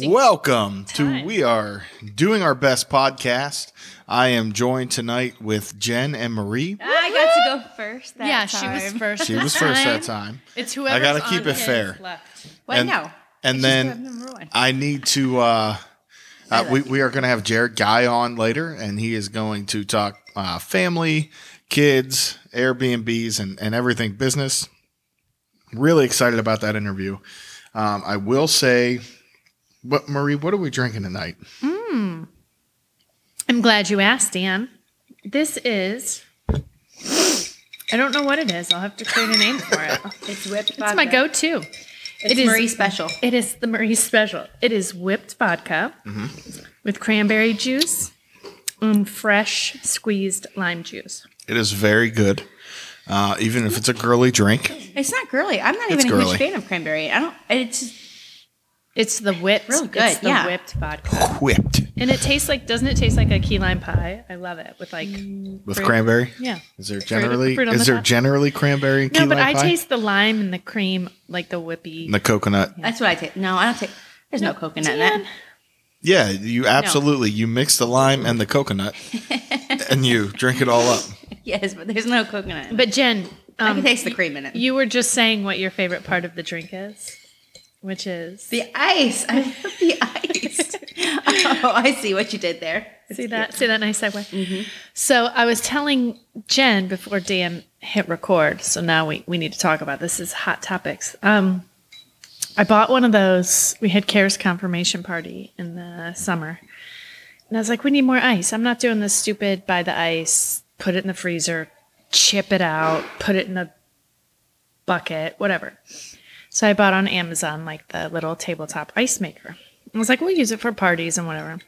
Welcome to We Are Doing Our Best podcast. I am joined tonight with Jen and Marie. I got to go first that time. Yeah, she was first. She was first that time. It's whoever. I got to keep it fair. And then I need to. We are going to have Jered Guy on later, and he is going to talk family, kids, Airbnbs, and everything business. Really excited about that interview. I will say. But Marie, what are we drinking tonight? I'm glad you asked, Dan. This is, I don't know what it is. I'll have to create a name for it. It's whipped vodka. It's my go-to. It's Marie Special. It is the Marie Special. It is whipped vodka with cranberry juice and fresh squeezed lime juice. It is very good, even if it's a girly drink. It's not girly. I'm not even a huge fan of cranberry. It's the whipped. Real good. It's the whipped vodka. Whipped. And it tastes like, doesn't it taste like a key lime pie? I love it. With cranberry? Yeah. Is there generally cranberry in key lime pie? No, but I taste the lime and the cream, like the whippy. And the coconut. Yeah. That's what I taste. No, I don't taste. There's no coconut in that. Yeah, you absolutely. No. You mix the lime and the coconut and you drink it all up. Yes, but there's no coconut. But Jen. I can taste the cream in it. You were just saying what your favorite part of the drink is. Which is? The ice. I love the ice. Oh, I see what you did there. See that nice segue? Mm-hmm. So I was telling Jen before Dan hit record, so now we need to talk about this. This is hot topics. I bought one of those. We had CARES confirmation party in the summer. And I was like, we need more ice. I'm not doing this stupid buy the ice, put it in the freezer, chip it out, put it in the bucket, whatever. So I bought on Amazon, like, the little tabletop ice maker. I was like, we'll use it for parties and whatever.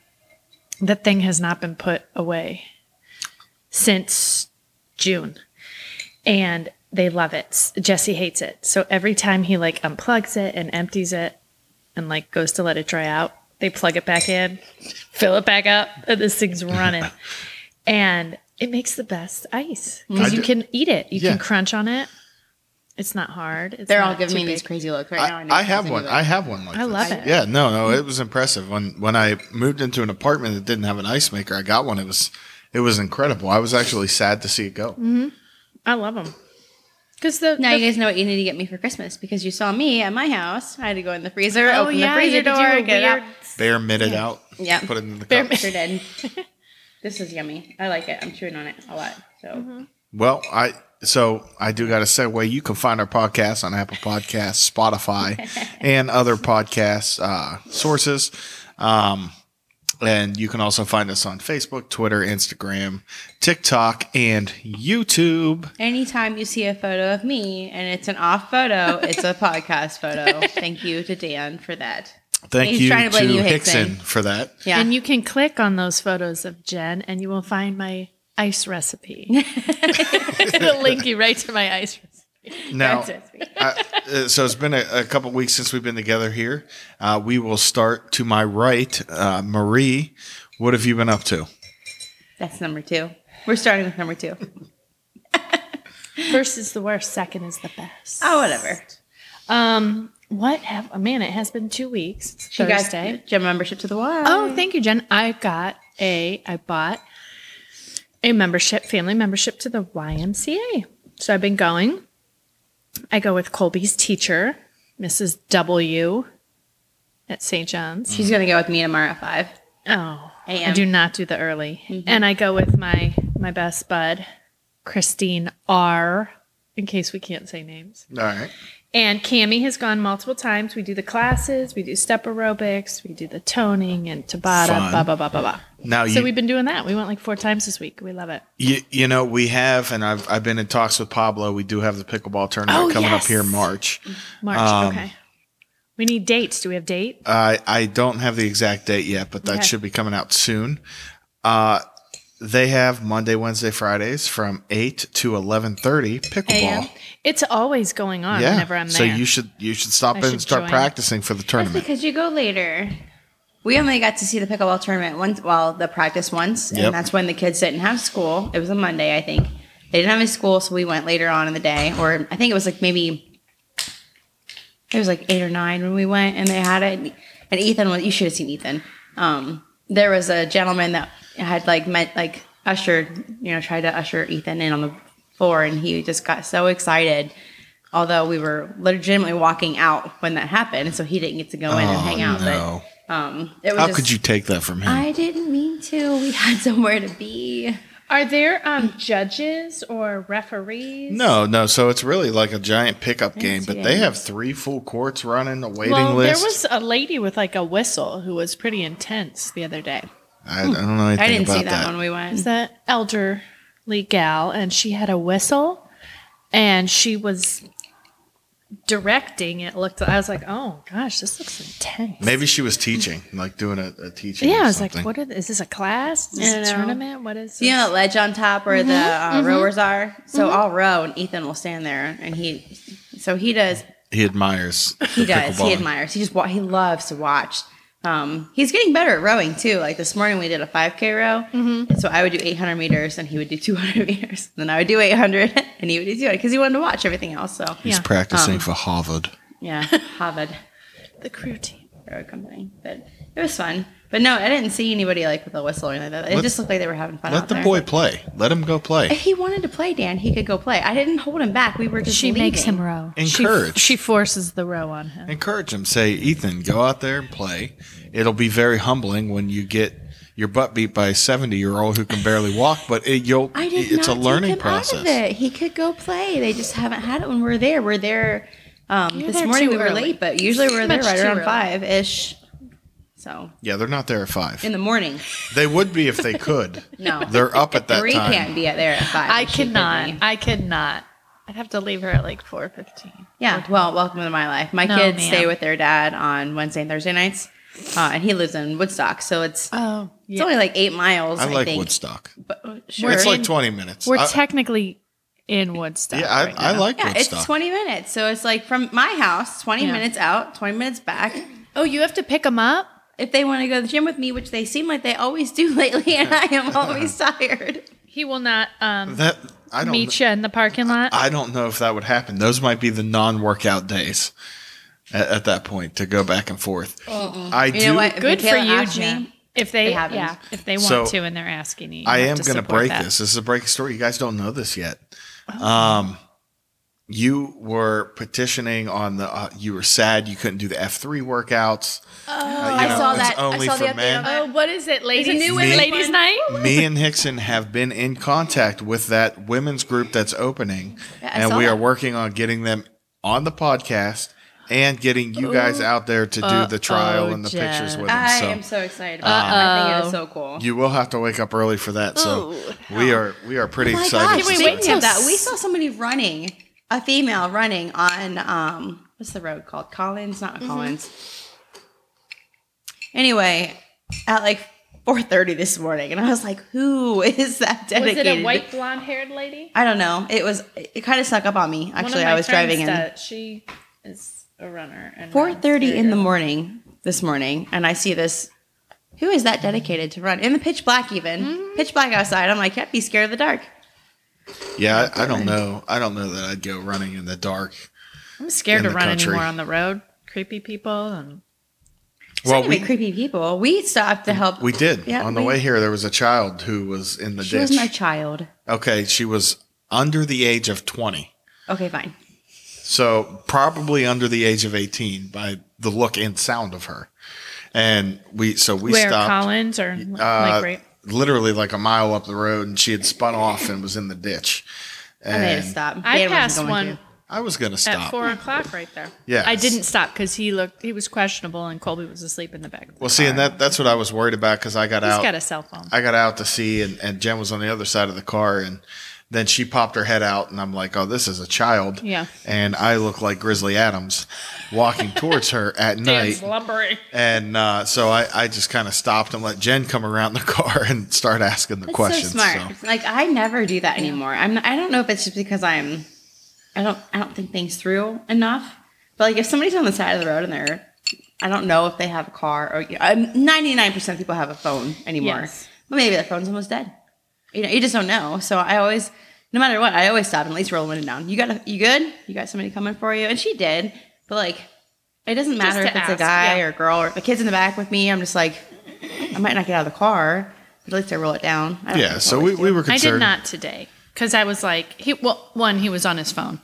That thing has not been put away since June. And they love it. Jesse hates it. So every time he, like, unplugs it and empties it and, like, goes to let it dry out, they plug it back in, fill it back up, and this thing's running. And it makes the best ice. Because you can eat it. You can crunch on it. It's not hard. They're all giving me these crazy looks right now. I have one like this. I love it. Yeah, no, it was impressive. When I moved into an apartment that didn't have an ice maker, I got one. It was incredible. I was actually sad to see it go. Mm-hmm. I love them. Now you guys know what you need to get me for Christmas, because you saw me at my house. I had to go in the freezer, open the freezer door, get it out. Bare mitted out. Yeah. Put it in the cup. Sure did. This is yummy. I like it. I'm chewing on it a lot. So. Mm-hmm. Well, I do got to segue. You can find our podcast on Apple Podcasts, Spotify, and other podcast sources. And you can also find us on Facebook, Twitter, Instagram, TikTok, and YouTube. Anytime you see a photo of me and it's an off photo, it's a podcast photo. Thank you to Dan for that. Thank you to Hickson for that. Yeah. And you can click on those photos of Jen and you will find my ice recipe. It'll link you right to my ice recipe. Now, so it's been a couple weeks since we've been together here. We will start to my right. Marie, what have you been up to? That's number two. We're starting with number two. First is the worst. Second is the best. Oh, whatever. It has been 2 weeks. She Thursday. Got gym membership to the Y. Oh, thank you, Jen. I bought a family membership to the YMCA. So I've been going. I go with Colby's teacher, Mrs. W at St. John's. She's going to go with me tomorrow at 5. Oh, I do not do the early. Mm-hmm. And I go with my best bud, Christine R, in case we can't say names. All right. And Cammy has gone multiple times. We do the classes, we do step aerobics, we do the toning and Tabata, fun. Blah, blah, blah, blah, blah. So we've been doing that. We went like 4 times this week. We love it. You know, we have, and I've been in talks with Pablo. We do have the pickleball tournament coming up here in March. Okay. We need dates. Do we have date? I don't have the exact date yet, but that should be coming out soon. They have Monday, Wednesday, Fridays from 8 to 11:30 pickleball. It's always going on whenever I'm there. So you should stop in and start practicing for the tournament. That's because you go later. We only got to see the pickleball tournament once, and that's when the kids didn't have school. It was a Monday, I think. They didn't have any school, so we went later on in the day, or I think it was like 8 or 9 when we went, and they had it. And Ethan was, you should have seen Ethan. There was a gentleman that had tried to usher Ethan in on the floor, and he just got so excited. Although we were legitimately walking out when that happened, so he didn't get to go in and hang out. No. But it was could you take that from him? I didn't mean to. We had somewhere to be. Are there judges or referees? No. So it's really like a giant pickup game, but they have 3 full courts running, a waiting list. There was a lady with like a whistle who was pretty intense the other day. I don't know anything about that. I didn't see that when we went. It was the elderly gal, and she had a whistle, and she was directing it. I was like, oh, gosh, this looks intense. Maybe she was teaching, like doing a teaching. Yeah, I was like, is this a class? Is this a tournament? What is this? You know that ledge on top where the rowers are? So I'll row, and Ethan will stand there, and he does. He admires. He does. He admires. He loves to watch. He's getting better at rowing too. Like this morning we did a 5K row. Mm-hmm. So I would do 800 meters and he would do 200 meters. Then I would do 800 and he would do 200 because he wanted to watch everything else. So he's practicing for Harvard. Yeah, Harvard. The crew team. Row company. But it was fun. But no, I didn't see anybody like with a whistle or anything like that. It just looked like they were having fun. Let the boy play. Let him go play. If he wanted to play, Dan, he could go play. I didn't hold him back. We were just leaving. She makes him row. Encourage. She forces the row on him. Encourage him. Say, Ethan, go out there and play. It'll be very humbling when you get your butt beat by a 70-year-old who can barely walk, but it's a learning process. He could go play. They just haven't had it when we're there. We're there this morning. We were late, but usually we're there right around 5-ish. So yeah, they're not there at 5 in the morning. They would be if they could. No, they're up at that time. Marie can't be there at 5. I cannot. I'd have to leave her at like 4:15. Yeah. Well, welcome to my life. My kids stay with their dad on Wednesday and Thursday nights, and he lives in Woodstock, so it's only like 8 miles. I think. Woodstock. But, sure. It's like 20 minutes. We're technically in Woodstock. Yeah, I like Woodstock. It's 20 minutes, so it's like from my house, 20 minutes out, 20 minutes back. Oh, you have to pick them up. If they want to go to the gym with me, which they seem like they always do lately, and I am always tired. He will not meet you in the parking lot? I don't know if that would happen. Those might be the non-workout days at that point to go back and forth. Uh-uh. Good for you, Jen. If they want to and they're asking you. I am going to break this. This is a breaking story. You guys don't know this yet. Oh. You were petitioning on the. You were sad you couldn't do the F3 workouts. Oh, I saw that. Only I saw for men. Oh, what is it, ladies? It's a new ladies' night. Me and Hickson have been in contact with that women's group that's opening, and we are working on getting them on the podcast and getting you guys out there to do the trial and the pictures with them. I am so excited about that. I think it is so cool. You will have to wake up early for that. So we are pretty excited. Gosh, wait till that. We saw somebody running. A female running on, what's the road called? Collins? Not Collins. Anyway, at like 4:30 this morning. And I was like, who is that dedicated? Was it a white blonde-haired lady? I don't know. It kind of snuck up on me, actually. I was driving in. She is a runner. 4:30 in the morning this morning. And I see this. Who is that dedicated to run? In the pitch black even. Mm-hmm. Pitch black outside. I'm like, I'd be scared of the dark. Yeah, I don't know. I don't know that I'd go running in the dark. I'm scared to run anymore on the road. Creepy people. Creepy people. We stopped to help. We did. Yeah, on the way here, there was a child who was in the ditch. She was my child. Okay, she was under the age of 20. Okay, fine. So probably under the age of 18 by the look and sound of her. And we stopped. Collins or Lake Rape? Literally like a mile up the road, and she had spun off and was in the ditch. And I made a stop. I passed one. I was going to stop. At 4 o'clock right there. Yeah. I didn't stop because he was questionable, and Colby was asleep in the back of the car. Well, see, and that's what I was worried about because I got out. He's got a cell phone. I got out to see, and Jen was on the other side of the car, and then she popped her head out, and I'm like, oh, this is a child. Yeah. And I look like Grizzly Adams walking towards her at night. Slumbering. And so I just kind of stopped and let Jen come around the car and start asking the questions. So smart. So. Like, I never do that anymore. I don't know if it's just because I don't think things through enough. But, like, if somebody's on the side of the road and I don't know if they have a car. Or 99% of people have a phone anymore. Yes. But maybe their phone's almost dead. You know, you just don't know. So no matter what, I always stop and at least roll the window down. You good? You got somebody coming for you? And she did. But like, It doesn't matter if it's a guy or a girl, or if the kid's in the back with me, I'm just like, I might not get out of the car, but at least I roll it down. Yeah, so we were concerned. I did not today, because I was like, he was on his phone,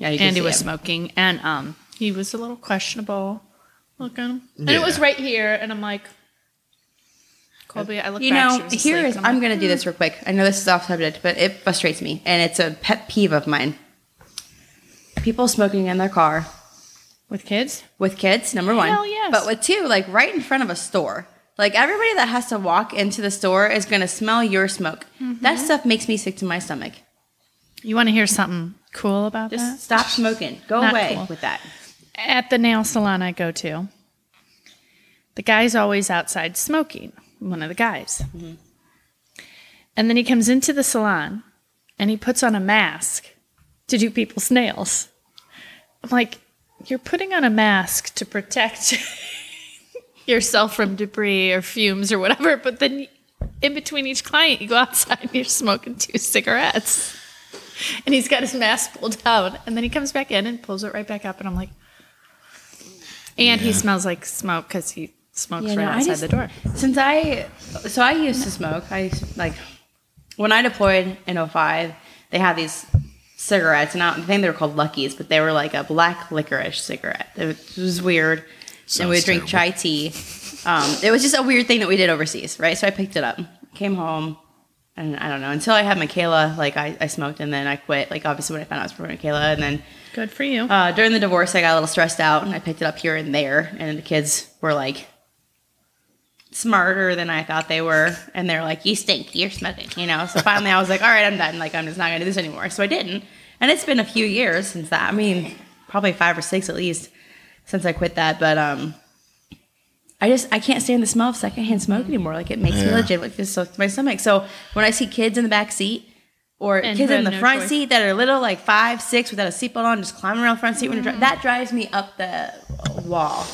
and he was smoking, and he was a little questionable looking. Yeah. And it was right here, and I'm like, Colby, I look back, she was asleep. I'm going to do this real quick. I know this is off subject, but it frustrates me, and it's a pet peeve of mine. People smoking in their car. With kids? With kids, number one. Hell yes. But with two, like right in front of a store. Like everybody that has to walk into the store is going to smell your smoke. Mm-hmm. That stuff makes me sick to my stomach. You want to hear something cool about that? Just stop smoking. Go away with that. At the nail salon I go to, the guy's always outside smoking. One of the guys. Mm-hmm. And then he comes into the salon and he puts on a mask to do people's nails. I'm like, you're putting on a mask to protect yourself from debris or fumes or whatever, but then in between each client, you go outside and you're smoking 2 cigarettes. And he's got his mask pulled down, and then he comes back in and pulls it right back up, and I'm like... And he smells like smoke because he smokes right outside the door. Since I used to smoke. When I deployed in 2005, they had these... cigarettes, and I think they were called Luckies, but they were like a black licorice cigarette. It was weird. Sounds and we would drink chai tea. It was just a weird thing that we did overseas, right? So I picked it up, came home, and I don't know. Until I had Michaela, like I smoked, and then I quit. Like obviously when I found out I was pregnant with Michaela, and then good for you. During the divorce, I got a little stressed out, and I picked it up here and there, and the kids were like smarter than I thought they were, and they're like, you stink, you're smoking, so finally I was like, all right, I'm done, like I'm just not gonna do this anymore. So I didn't, and it's been a few years since that, probably 5 or 6 at least since I quit that, but I can't stand the smell of secondhand smoke anymore. Like it makes me legit like this to my stomach. So when I see kids in the back seat or kids in the front seat that are little, like 5, 6 without a seatbelt on, just climbing around the front seat when you're that drives me up the wall.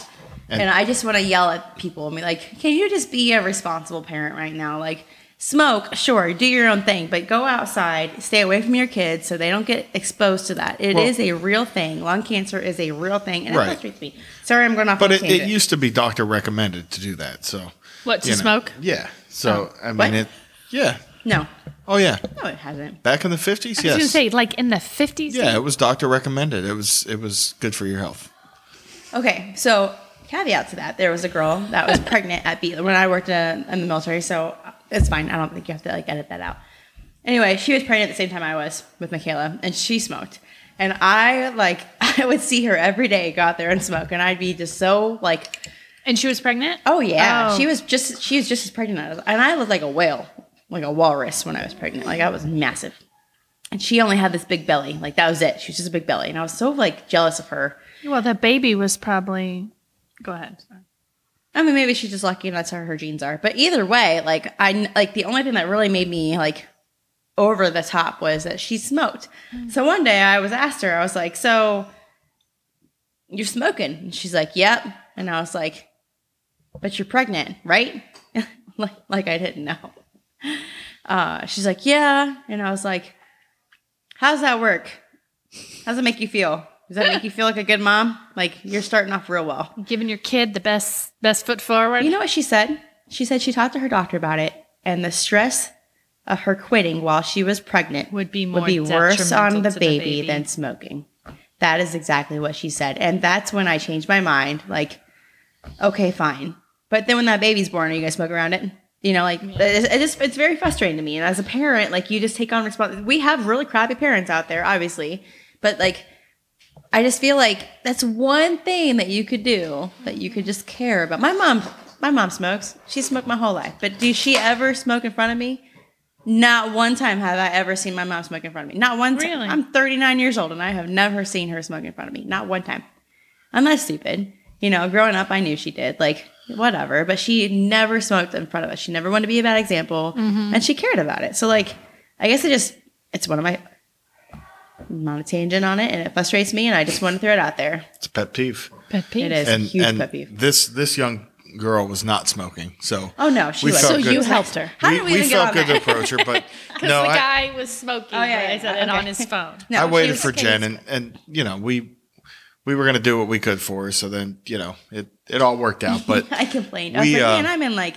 And I just want to yell at people and be like, can you just be a responsible parent right now? Like, smoke, sure, do your own thing, but go outside, stay away from your kids so they don't get exposed to that. It is a real thing. Lung cancer is a real thing, and it frustrates me. Sorry, I'm going off on a tangent. But it used to be doctor recommended to do that, so. What, to smoke? Yeah. So, yeah. No. Oh, yeah. No, it hasn't. Back in the 50s, yes. I was going to say, like in the 50s? Yeah, it was doctor recommended. It was good for your health. Okay, so... Caveat to that, there was a girl that was pregnant at B when I worked in the military, so it's fine. I don't think you have to like edit that out. Anyway, she was pregnant at the same time I was with Michaela, and she smoked. And I would see her every day go out there and smoke, and I'd be just so like. And she was pregnant? Oh yeah, she was just as pregnant as I was, and I looked like a whale, like a walrus when I was pregnant. Like I was massive, and she only had this big belly. Like that was it. She was just a big belly, and I was so like jealous of her. Well, the baby was probably. Go ahead. I mean, maybe she's just lucky and that's how her genes are. But either way, like the only thing that really made me like over the top was that she smoked. Mm-hmm. So one day I was asked her, I was like, so you're smoking? And she's like, yep. And I was like, but you're pregnant, right? like I didn't know. She's like, yeah. And I was like, how's that work? How's it make you feel? Does that make you feel like a good mom? Like, you're starting off real well. Giving your kid the best foot forward. You know what she said? She said she talked to her doctor about it, and the stress of her quitting while she was pregnant would be worse on the baby than smoking. That is exactly what she said. And that's when I changed my mind. Like, okay, fine. But then when that baby's born, are you going to smoke around it? It's very frustrating to me. And as a parent, like, you just take on responsibility. We have really crappy parents out there, obviously. But, like... I just feel like that's one thing that you could do, that you could just care about. My mom smokes. She smoked my whole life. But did she ever smoke in front of me? Not one time have I ever seen my mom smoke in front of me. Not one time. Really? I'm 39 years old, and I have never seen her smoke in front of me. Not one time. I'm not stupid. Growing up, I knew she did. Like, whatever. But she never smoked in front of us. She never wanted to be a bad example. Mm-hmm. And she cared about it. So, like, I guess it's one of my... I'm on a tangent on it, and it frustrates me, and I just want to throw it out there. It's a pet peeve. It is a huge pet peeve. This young girl was not smoking, so oh no, she was. So you helped her. How did we felt good to approach her, but because the guy was smoking. Oh yeah, and on his phone. No, I waited for Jen, and we we were going to do what we could for her. So then, you know, it all worked out. But I complained. I was like, man, I'm in like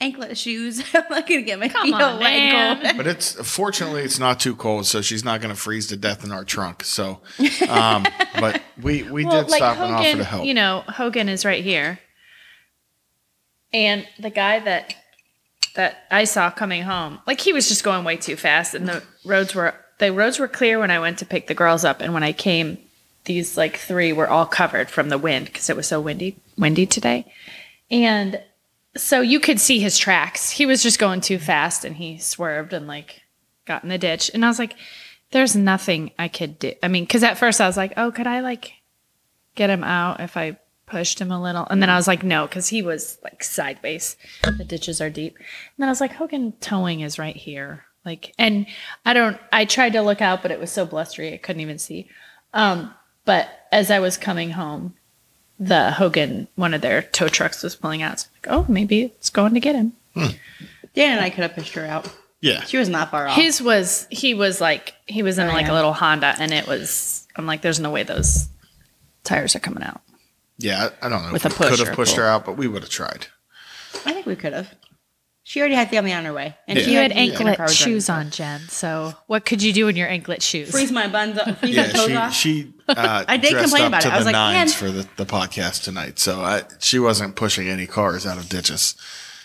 anklet shoes. I'm not going to get my feet all wet. But fortunately, it's not too cold. So she's not going to freeze to death in our trunk. So, but we did stop and offer to help. You know, Hogan is right here. And the guy that I saw coming home, like he was just going way too fast, and the roads were clear when I went to pick the girls up, and when I came, these like three were all covered from the wind because it was so windy today, and so you could see his tracks. He was just going too fast, and he swerved and like got in the ditch, and I was like, "There's nothing I could do." I mean, because at first I was like, "Oh, could I like get him out if I?" Pushed him a little, and then I was like, no, because he was like sideways. The ditches are deep, and then I was like, Hogan Towing is right here. Like, and I tried to look out, but it was so blustery I couldn't even see. But as I was coming home, one of their tow trucks was pulling out. So I'm like, oh, maybe it's going to get him. Dan and I could have pushed her out. Yeah, she was not far off. He was in like a little Honda, and it was. I'm like, there's no way those tires are coming out. Yeah, I don't know if we could have pushed her out, but we would have tried. I think we could have. She already had family on her way. And she had anklet shoes on, Jen. So what could you do in your anklet shoes? Freeze my buns up. Freeze my toes off. I did complain about it. I was like, man. Dressed up to the nines for the podcast tonight. So she wasn't pushing any cars out of ditches.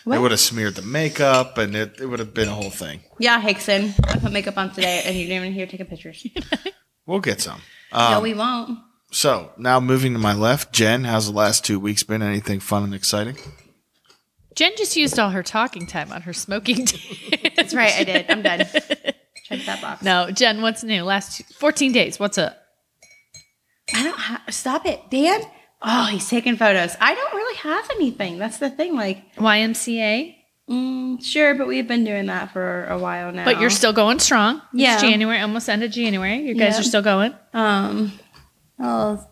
What? It would have smeared the makeup, and it would have been a whole thing. Yeah, Hickson. I put makeup on today, and you didn't even hear taking pictures. We'll get some. No, we won't. So, now moving to my left, Jen, how's the last 2 weeks been? Anything fun and exciting? Jen just used all her talking time on her smoking tea. That's right, I did. I'm done. Check that box. No, Jen, what's new? Last 14 days, what's up? Stop it, Dan. Oh, he's taking photos. I don't really have anything. That's the thing, like. YMCA? Sure, but we've been doing that for a while now. But you're still going strong. Yeah. It's January, almost end of January. You guys are still going. Oh,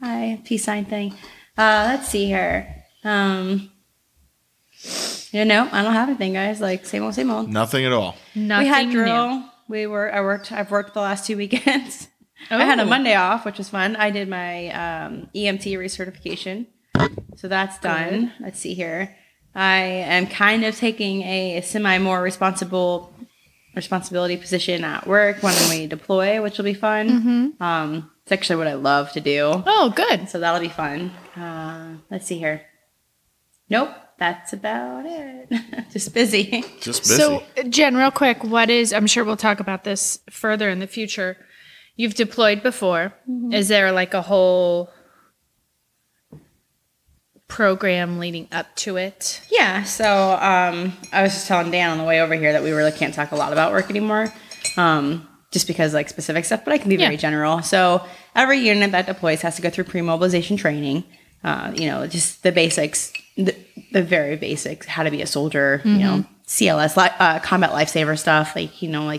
hi, peace sign thing. Let's see here. I don't have anything, guys. Like, same old, same old. Nothing at all. Nothing. We had drill. New. I've worked the last 2 weekends. Oh. I had a Monday off, which was fun. I did my EMT recertification. So that's done. Good. Let's see here. I am kind of taking a semi more responsibility position at work when we deploy, which will be fun. Mm-hmm. It's actually what I love to do. Oh, good. So that'll be fun. Let's see here. Nope. That's about it. Just busy. So, Jen, real quick, I'm sure we'll talk about this further in the future. You've deployed before. Mm-hmm. Is there like a whole program leading up to it? Yeah. So I was just telling Dan on the way over here that we really can't talk a lot about work anymore. Just because like specific stuff, but I can be very general. So every unit that deploys has to go through pre-mobilization training. Just the basics, the very basics, how to be a soldier, mm-hmm. CLS, combat lifesaver stuff. Like,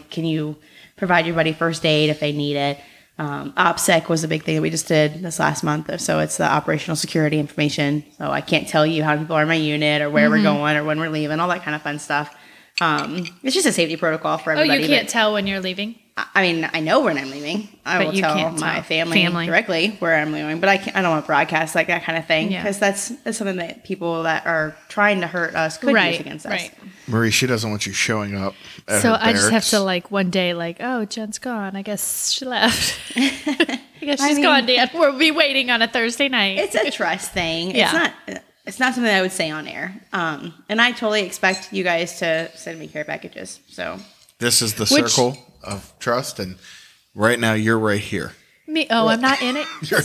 can you provide your buddy first aid if they need it? OPSEC was a big thing that we just did this last month. So it's the operational security information. So I can't tell you how many people are in my unit or where mm-hmm. we're going or when we're leaving, all that kind of fun stuff. It's just a safety protocol for everybody. Oh, you can't tell when you're leaving? I mean, I know when I'm leaving. I will tell my family directly where I'm leaving, but I don't want to broadcast like that kind of thing because that's something that people that are trying to hurt us could use against us. Marie, she doesn't want you showing up at her barracks. Just have to like one day like, oh, Jen's gone. I guess she left. I guess she's gone, Dan. We'll be waiting on a Thursday night. It's a trust thing. Yeah. It's not something I would say on air. And I totally expect you guys to send me care packages. So this is the circle of trust, and right now you're right here. Me? Oh, well, I'm not in it. Look at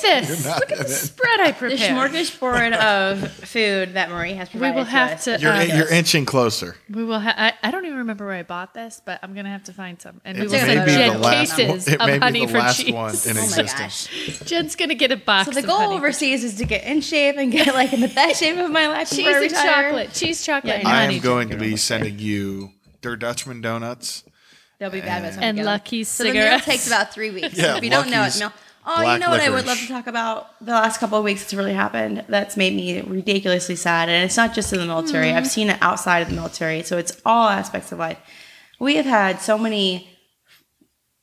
the spread I prepared. The smorgasbord of food that Marie has provided. We will have to. You're inching closer. We will. I don't even remember where I bought this, but I'm gonna have to find some. And we will send Jen cases of honey for cheese. It may be the last one in existence. Jen's gonna get a box. So the goal overseas is to get in shape and get like in the best shape of my life. Cheese and chocolate. Cheese, chocolate. I am going to be sending you Der Dutchman donuts. They'll be bad ones. And Lucky's cigarettes. So the meal takes about 3 weeks. Yeah, so if you don't know it, no. Oh, you know what licorice. I would love to talk about the last couple of weeks that's really happened that's made me ridiculously sad. And it's not just in the military. I've seen it outside of the military. So it's all aspects of life. We have had so many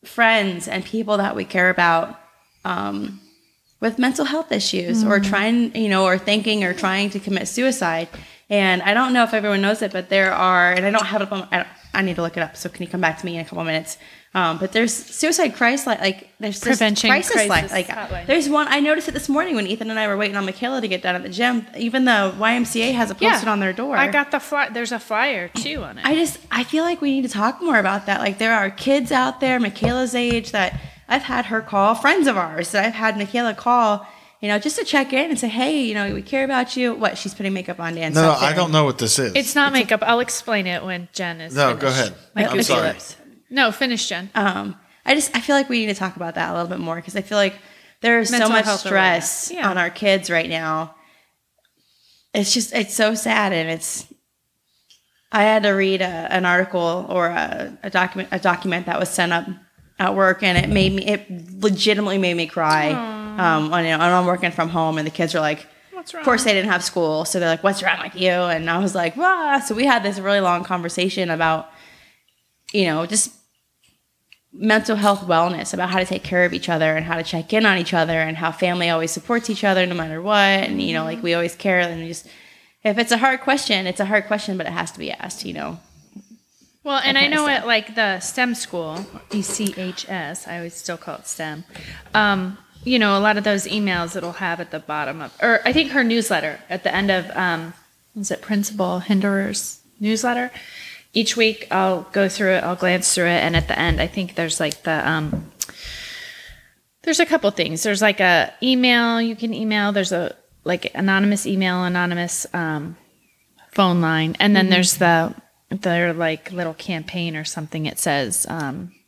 friends and people that we care about with mental health issues or trying, you know, or thinking or trying to commit suicide. And I don't know if everyone knows it, but there are, and I don't have it up on, I need to look it up. So can you come back to me in a couple of minutes? But there's suicide crisis, like there's prevention crisis, like there's one. I noticed it this morning when Ethan and I were waiting on Michaela to get down at the gym. Even the YMCA has it posted on their door. I got the flyer. There's a flyer too on it. I feel like we need to talk more about that. Like there are kids out there, Michaela's age, that I've had her call, friends of ours that I've had Michaela call, you know, just to check in and say, hey, you know, we care about you. What? She's putting makeup on Dan. No, I don't know what this is. It's not makeup. I'll explain it when Jen is finished. Go ahead. I'm sorry. Lips. No, finish, Jen. I feel like we need to talk about that a little bit more because I feel like there's so much stress on our kids right now. It's just, it's so sad. And it's, I had to read an article or a document that was sent up at work, and it legitimately made me cry. And I'm working from home, and the kids are like, "What's wrong?" Of course, they didn't have school, so they're like, "What's wrong with you?" And I was like, "Wah!" So we had this really long conversation about, you know, just mental health wellness, about how to take care of each other and how to check in on each other, and how family always supports each other no matter what, and you know, like we always care. And we just, if it's a hard question, it's a hard question, but it has to be asked, you know. Well, and I know at like the STEM school, ECHS, I always still call it STEM, you know, a lot of those emails it'll have at the bottom of, or I think her newsletter at the end of, was it Principal Hinderer's newsletter? Each week I'll go through it, I'll glance through it, and at the end I think there's like the, there's a couple things. There's like a email you can email, there's a like anonymous email, anonymous phone line, and then there's their like little campaign or something. It says,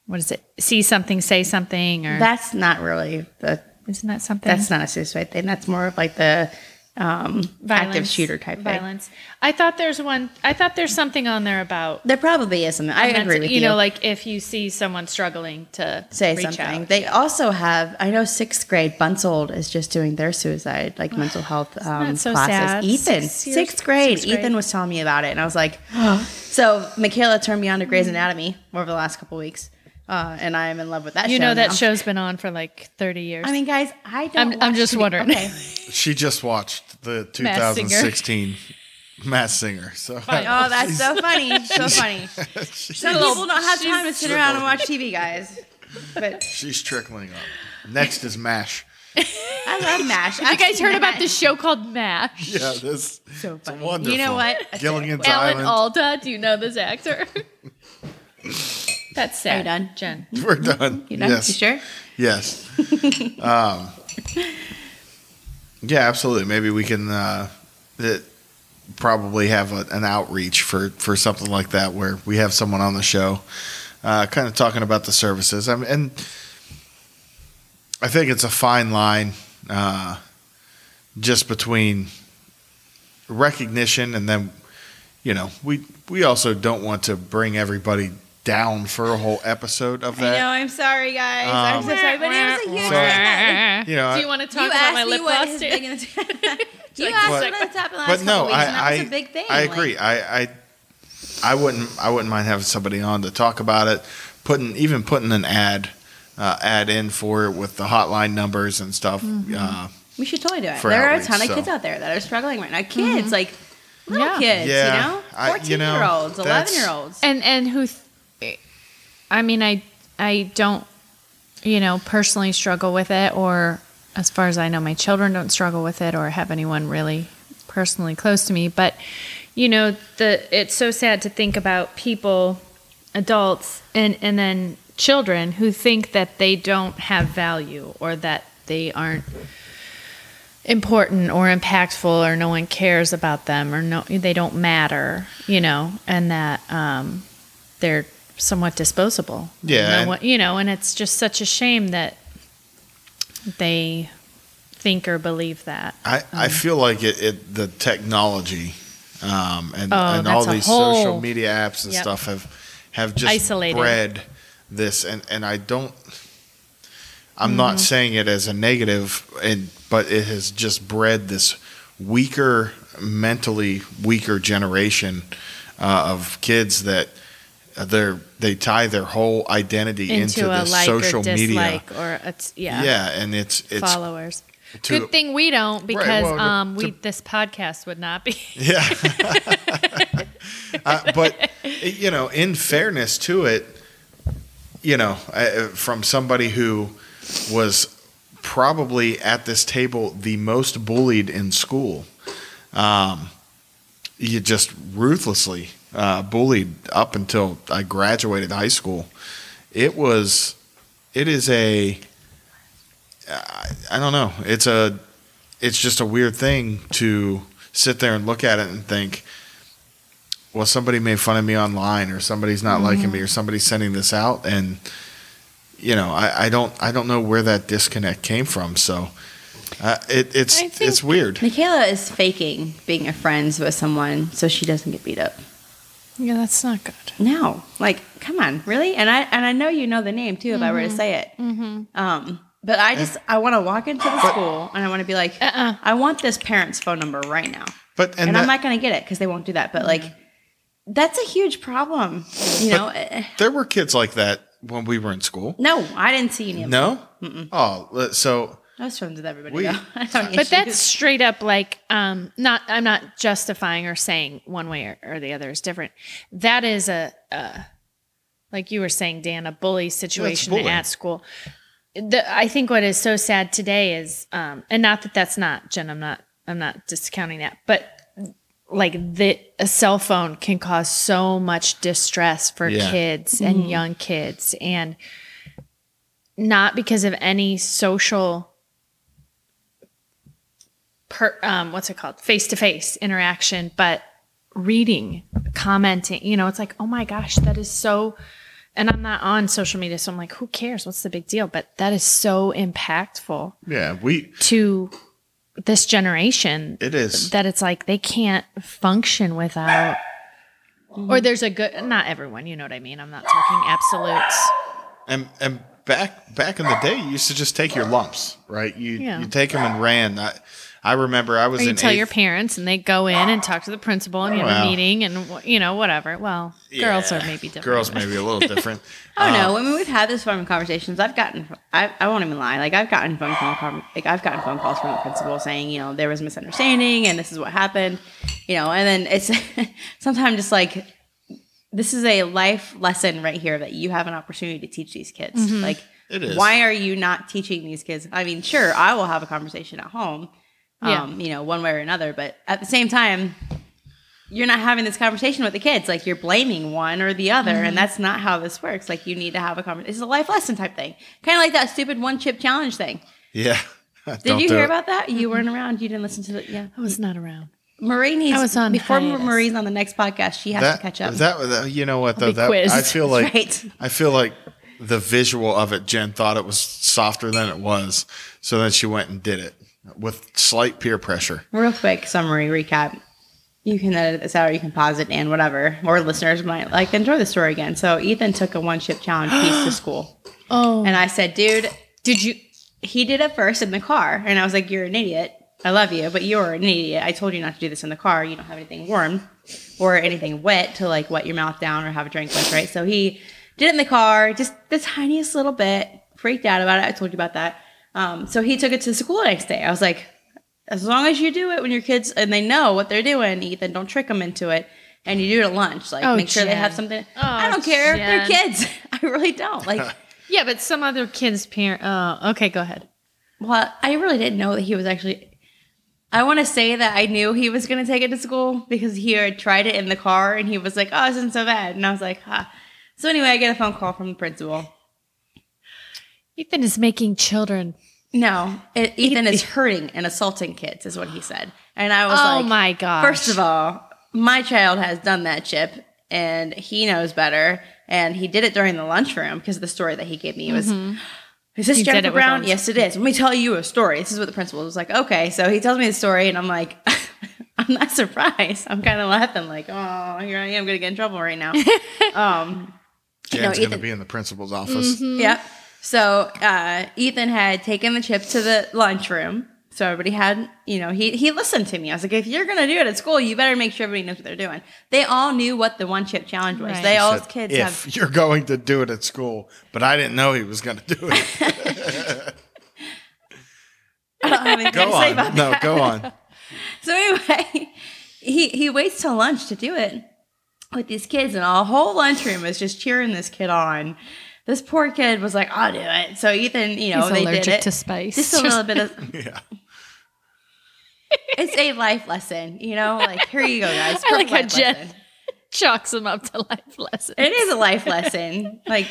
what is it? See something, say something, or that's not really the. Isn't that something? That's not a suicide thing. That's more of like the active shooter type violence. I thought there's one. I thought there's something on there about. There probably is something. I agree with you. You know, like if you see someone struggling to say something, out. They also have. I know 6th grade Bunsold is just doing their suicide like mental health classes. Sad? Ethan, 6th grade, Ethan was telling me about it, and I was like, so Michaela turned me on to Grey's Anatomy over the last couple of weeks. And I am in love with that show. You know that show's been on for like 30 years. I mean, guys, I don't I'm just wondering. Okay. She just watched the 2016 MASH Singer. So that's so funny. So funny. Some people don't have time to sit around and watch TV, guys. But she's trickling up. Next is MASH. I love MASH. Have you guys heard about this show called MASH? Yeah, this so funny. It's wonderful. You know what? Gilligan's Island. Alan Alda, do you know this actor? That's sad. Are you done, Jen? We're done. You done? Yes. You sure? Yes. Yeah, absolutely. Maybe we can probably have an outreach for something like that where we have someone on the show kind of talking about the services. I mean, and I think it's a fine line just between recognition and then, you know, we also don't want to bring everybody down for a whole episode of that. I know, I'm sorry, guys. I'm so sorry, but it was a huge event. You know, do you want to talk about my lip gloss too? You asked me about the top of the last couple weeks, and that was a big thing. I agree. I wouldn't mind having somebody on to talk about it, putting an ad in for it with the hotline numbers and stuff. Mm-hmm. We should totally do it. There are a ton of kids out there that are struggling right now. Kids, like little kids, you know? 14-year-olds, 11-year-olds. And who... I mean, I don't, you know, personally struggle with it, or as far as I know, my children don't struggle with it or have anyone really personally close to me. But, you know, it's so sad to think about people, adults, and then children who think that they don't have value or that they aren't important or impactful or no one cares about them or they don't matter, you know, and that they're somewhat disposable. Yeah. And it's just such a shame that they think or believe that. I feel like the technology and all these social media apps and stuff have just isolated. Bred this. And I'm not saying it as a negative, but it has just bred this mentally weaker generation of kids that they tie their whole identity into the like social or media or it's, and it's followers. Good thing we don't, because this podcast would not be. Yeah. But you know, in fairness to it, you know, from somebody who was probably at this table the most bullied in school, you just ruthlessly bullied up until I graduated high school. I don't know. It's just a weird thing to sit there and look at it and think, well, somebody made fun of me online, or somebody's not liking me, or somebody's sending this out. And, you know, I don't know where that disconnect came from. So it's weird. Michaela is faking being friends with someone so she doesn't get beat up. Yeah, that's not good. No, like, come on, really? And I know you know the name too, if I were to say it. Mm-hmm. But I want to walk into the school and I want to be like, I want this parent's phone number right now. And I'm not going to get it because they won't do that. But like, that's a huge problem, you know. There were kids like that when we were in school. No, I didn't see any of them. No? Oh, so. I was friends with everybody. But that's straight up like, I'm not justifying or saying one way or the other is different. That is like you were saying, Dan, a bully situation at school. I think what is so sad today is, and not that that's not, Jen, I'm not discounting that, but like a cell phone can cause so much distress for kids and young kids, and not because of any social, face-to-face interaction, but reading, commenting, you know, it's like, oh my gosh, that is so. And I'm not on social media, so I'm like, who cares? What's the big deal? But that is so impactful. Yeah, to this generation. It is. That it's like they can't function without, or there's a good, not everyone, you know what I mean? I'm not talking absolutes. And back in the day, you used to just take your lumps, right? You take them and ran. I remember I was in eighth. You tell your parents, and they go in and talk to the principal, and you have a meeting, and you know, whatever. Well, girls are maybe different. Girls may be a little different. Oh no! I mean, we've had this phone conversations. I won't even lie. Like I've gotten phone calls from the principal saying, you know, there was a misunderstanding, and this is what happened. You know, and then it's sometimes just like, this is a life lesson right here that you have an opportunity to teach these kids. Mm-hmm. Like, it is. Why are you not teaching these kids? I mean, sure, I will have a conversation at home. Yeah. You know, one way or another, but at the same time, you're not having this conversation with the kids. Like, you're blaming one or the other, and that's not how this works. Like, you need to have a conversation. It's a life lesson type thing, kind of like that stupid one chip challenge thing. Yeah. Did you hear about that? You weren't around. You didn't listen to it. Yeah, I was not around. Marie Marie's on the next podcast, she has to catch up. You know what though? I feel like right. I feel like the visual of it, Jen thought it was softer than it was, so then she went and did it. With slight peer pressure. Real quick summary recap. You can edit this out, or you can pause it and whatever. More listeners might like enjoy the story again. So Ethan took a one chip challenge piece to school. Oh. And I said, dude, he did it first in the car. And I was like, you're an idiot. I love you, but you're an idiot. I told you not to do this in the car. You don't have anything warm or anything wet to like wet your mouth down or have a drink with, right? So he did it in the car, just the tiniest little bit, freaked out about it. I told you about that. So he took it to school the next day. I was like, as long as you do it when your kids, and they know what they're doing, Ethan, don't trick them into it. And you do it at lunch. Like, make sure they have something. Oh, I don't care. They're kids. I really don't. Like, yeah, but some other kid's parent. Oh, okay, go ahead. Well, I really didn't know that he was actually, I want to say that I knew he was going to take it to school because he had tried it in the car and he was like, oh, this isn't so bad. And I was like, huh. So anyway, I get a phone call from the principal. Ethan is making children. No, Ethan is hurting and assaulting kids, is what he said. And I was like, oh my gosh. First of all, my child has done that chip and he knows better. And he did it during the lunchroom because the story that he gave me was, is this Jennifer Brown? Yes, it is. Let me tell you a story. This is what the principal was like, okay. So he tells me the story and I'm like, I'm not surprised. I'm kind of laughing like, oh, here I am going to get in trouble right now. Jen's going to be in the principal's office. Mm-hmm. Yep. So Ethan had taken the chip to the lunchroom, So everybody had, you know, he listened to me. I was like, if you're going to do it at school, you better make sure everybody knows what they're doing. They all knew what the one chip challenge was. Right. They all said, kids if have, you're going to do it at school, but I didn't know he was going to do it. I don't have anything to say about that. No, go on. So anyway, he waits till lunch to do it with these kids, and our whole lunchroom is just cheering this kid on. This poor kid was like, I'll do it. So Ethan, you know, he's they did it. To space. Just a little bit of. Yeah. It's a life lesson, you know? Like, here you go, guys. I like how Jen chalks him up to life lessons. It is a life lesson. Like,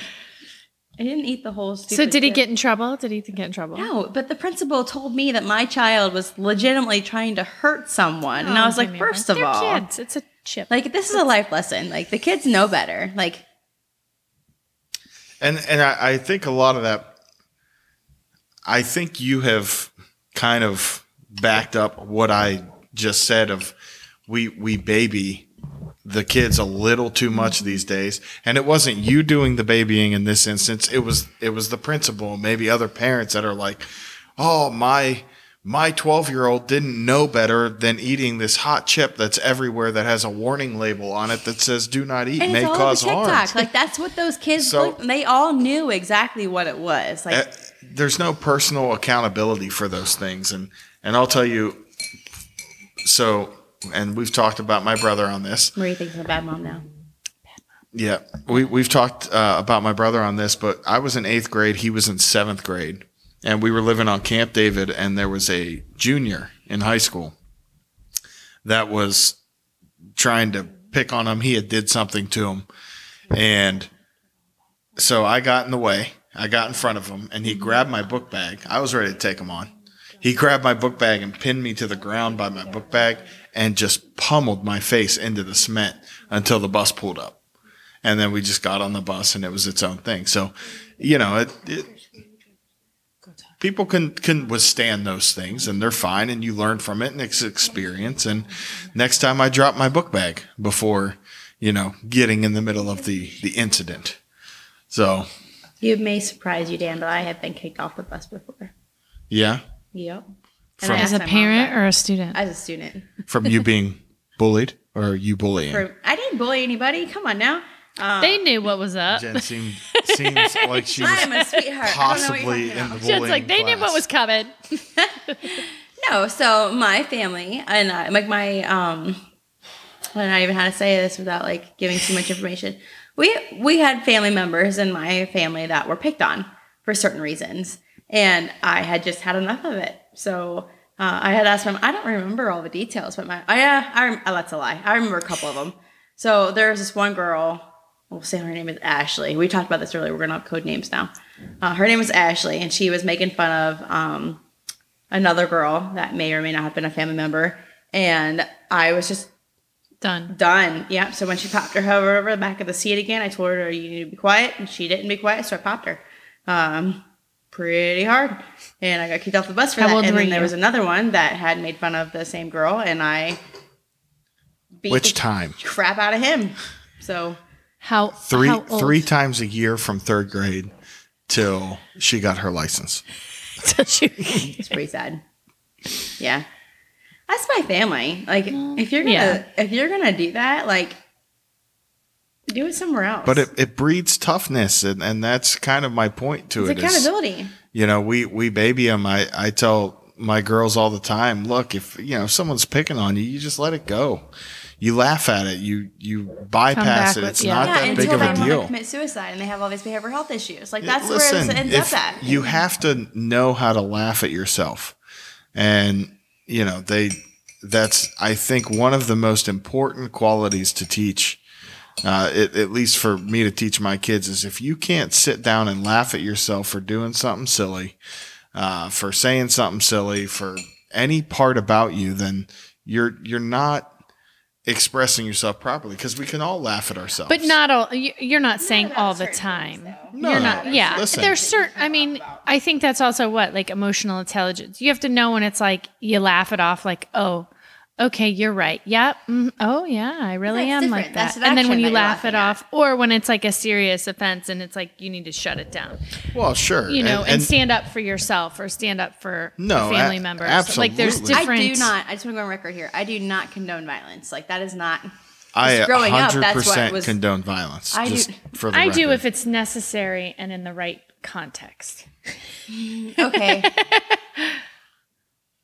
I didn't eat the whole stupid So did he get in trouble? Did Ethan get in trouble? No, but the principal told me that my child was legitimately trying to hurt someone. Oh, and I was like, first of all. They're kids. It's a chip. Like, this is a life lesson. Like, the kids know better. Like. And I think a lot of that, I think you have kind of backed up what I just said of we baby the kids a little too much these days. And it wasn't you doing the babying in this instance. It was the principal, maybe other parents that are like, oh, my 12-year-old didn't know better than eating this hot chip that's everywhere that has a warning label on it that says do not eat, may cause harm. Like, that's what those kids looked, and they all knew exactly what it was. Like, there's no personal accountability for those things. And I'll tell you, so, and we've talked about my brother on this. Marie thinks I'm a bad mom now. Yeah, we've talked about my brother on this, but I was in 8th grade. He was in 7th grade. And we were living on Camp David, and there was a junior in high school that was trying to pick on him. He had did something to him. And so I got in the way. I got in front of him, and he grabbed my book bag. I was ready to take him on. He grabbed my book bag and pinned me to the ground by my book bag and just pummeled my face into the cement until the bus pulled up. And then we just got on the bus, and it was its own thing. So, you know, people can withstand those things, and they're fine, and you learn from it, and it's experience. And next time I drop my book bag before, you know, getting in the middle of the incident. So. It may surprise you, Dan, but I have been kicked off the bus before. Yeah? Yep. As a parent or a student? As a student. From you being bullied or you bullying? I didn't bully anybody. Come on now. They knew what was up. Jen seems like she was a sweetheart. Possibly in the bullying Jen's like, they class. Knew what was coming. No, so my family and like my I don't know even how to say this without like giving too much information. We had family members in my family that were picked on for certain reasons. And I had just had enough of it. So I had asked them. I don't remember all the details, but that's a lie. I remember a couple of them. So there's this one girl. We'll say her name is Ashley. We talked about this earlier. We're going to have code names now. Her name was Ashley, and she was making fun of another girl that may or may not have been a family member. And I was just done. Yeah. So when she popped her head over the back of the seat again, I told her, you need to be quiet. And she didn't be quiet, so I popped her. Pretty hard, and I got kicked off the bus for that. And then there was another one that had made fun of the same girl, and I beat crap out of him. So three times a year from 3rd grade till she got her license. It's pretty sad. Yeah, that's my family. Like, if you're gonna do that, like. Do it somewhere else. But it breeds toughness, and that's kind of my point to it. It's accountability. You know, we baby them. I tell my girls all the time, look, if someone's picking on you, you just let it go. You laugh at it. You bypass it. It's not that big of a deal. They commit suicide, and they have all these behavioral health issues. Like, that's where it ends up at. You have to know how to laugh at yourself. And, you know, that's, I think, one of the most important qualities to teach. At least for me to teach my kids is if you can't sit down and laugh at yourself for doing something silly, for saying something silly, for any part about you, then you're not expressing yourself properly, because we can all laugh at ourselves. But not all. You're not saying all the time. No, you're not. Yeah, listen. There's certain. I mean, I think that's also what emotional intelligence. You have to know when it's like you laugh it off, like, oh. okay, you're right. Yep. Mm-hmm. Oh, yeah, I really am different. Like that. And then when you laugh it off, or when it's like a serious offense and it's like you need to shut it down. Well, sure. You know, and stand up for yourself or stand up for family members. Absolutely. Like there's different. I just want to go on record here. I do not condone violence. Like that is not. I 100% condone violence. I do if it's necessary and in the right context. Okay.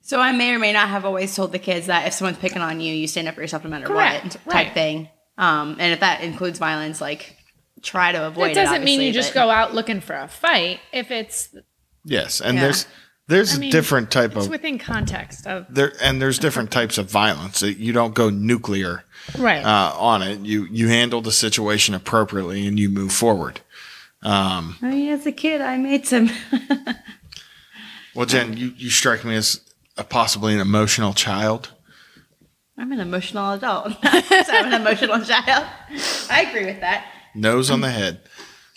So I may or may not have always told the kids that if someone's picking on you, you stand up for yourself no matter what type thing. And if that includes violence, like try to avoid it. That doesn't mean you just go out looking for a fight. If it's there's a different type of within context of there's different types of violence. You don't go nuclear on it. You handle the situation appropriately and you move forward. I mean, as a kid, I made some. Well, Jen, you strike me as possibly an emotional child. I'm an emotional adult. So I'm an emotional child. I agree with that. Nose on the head.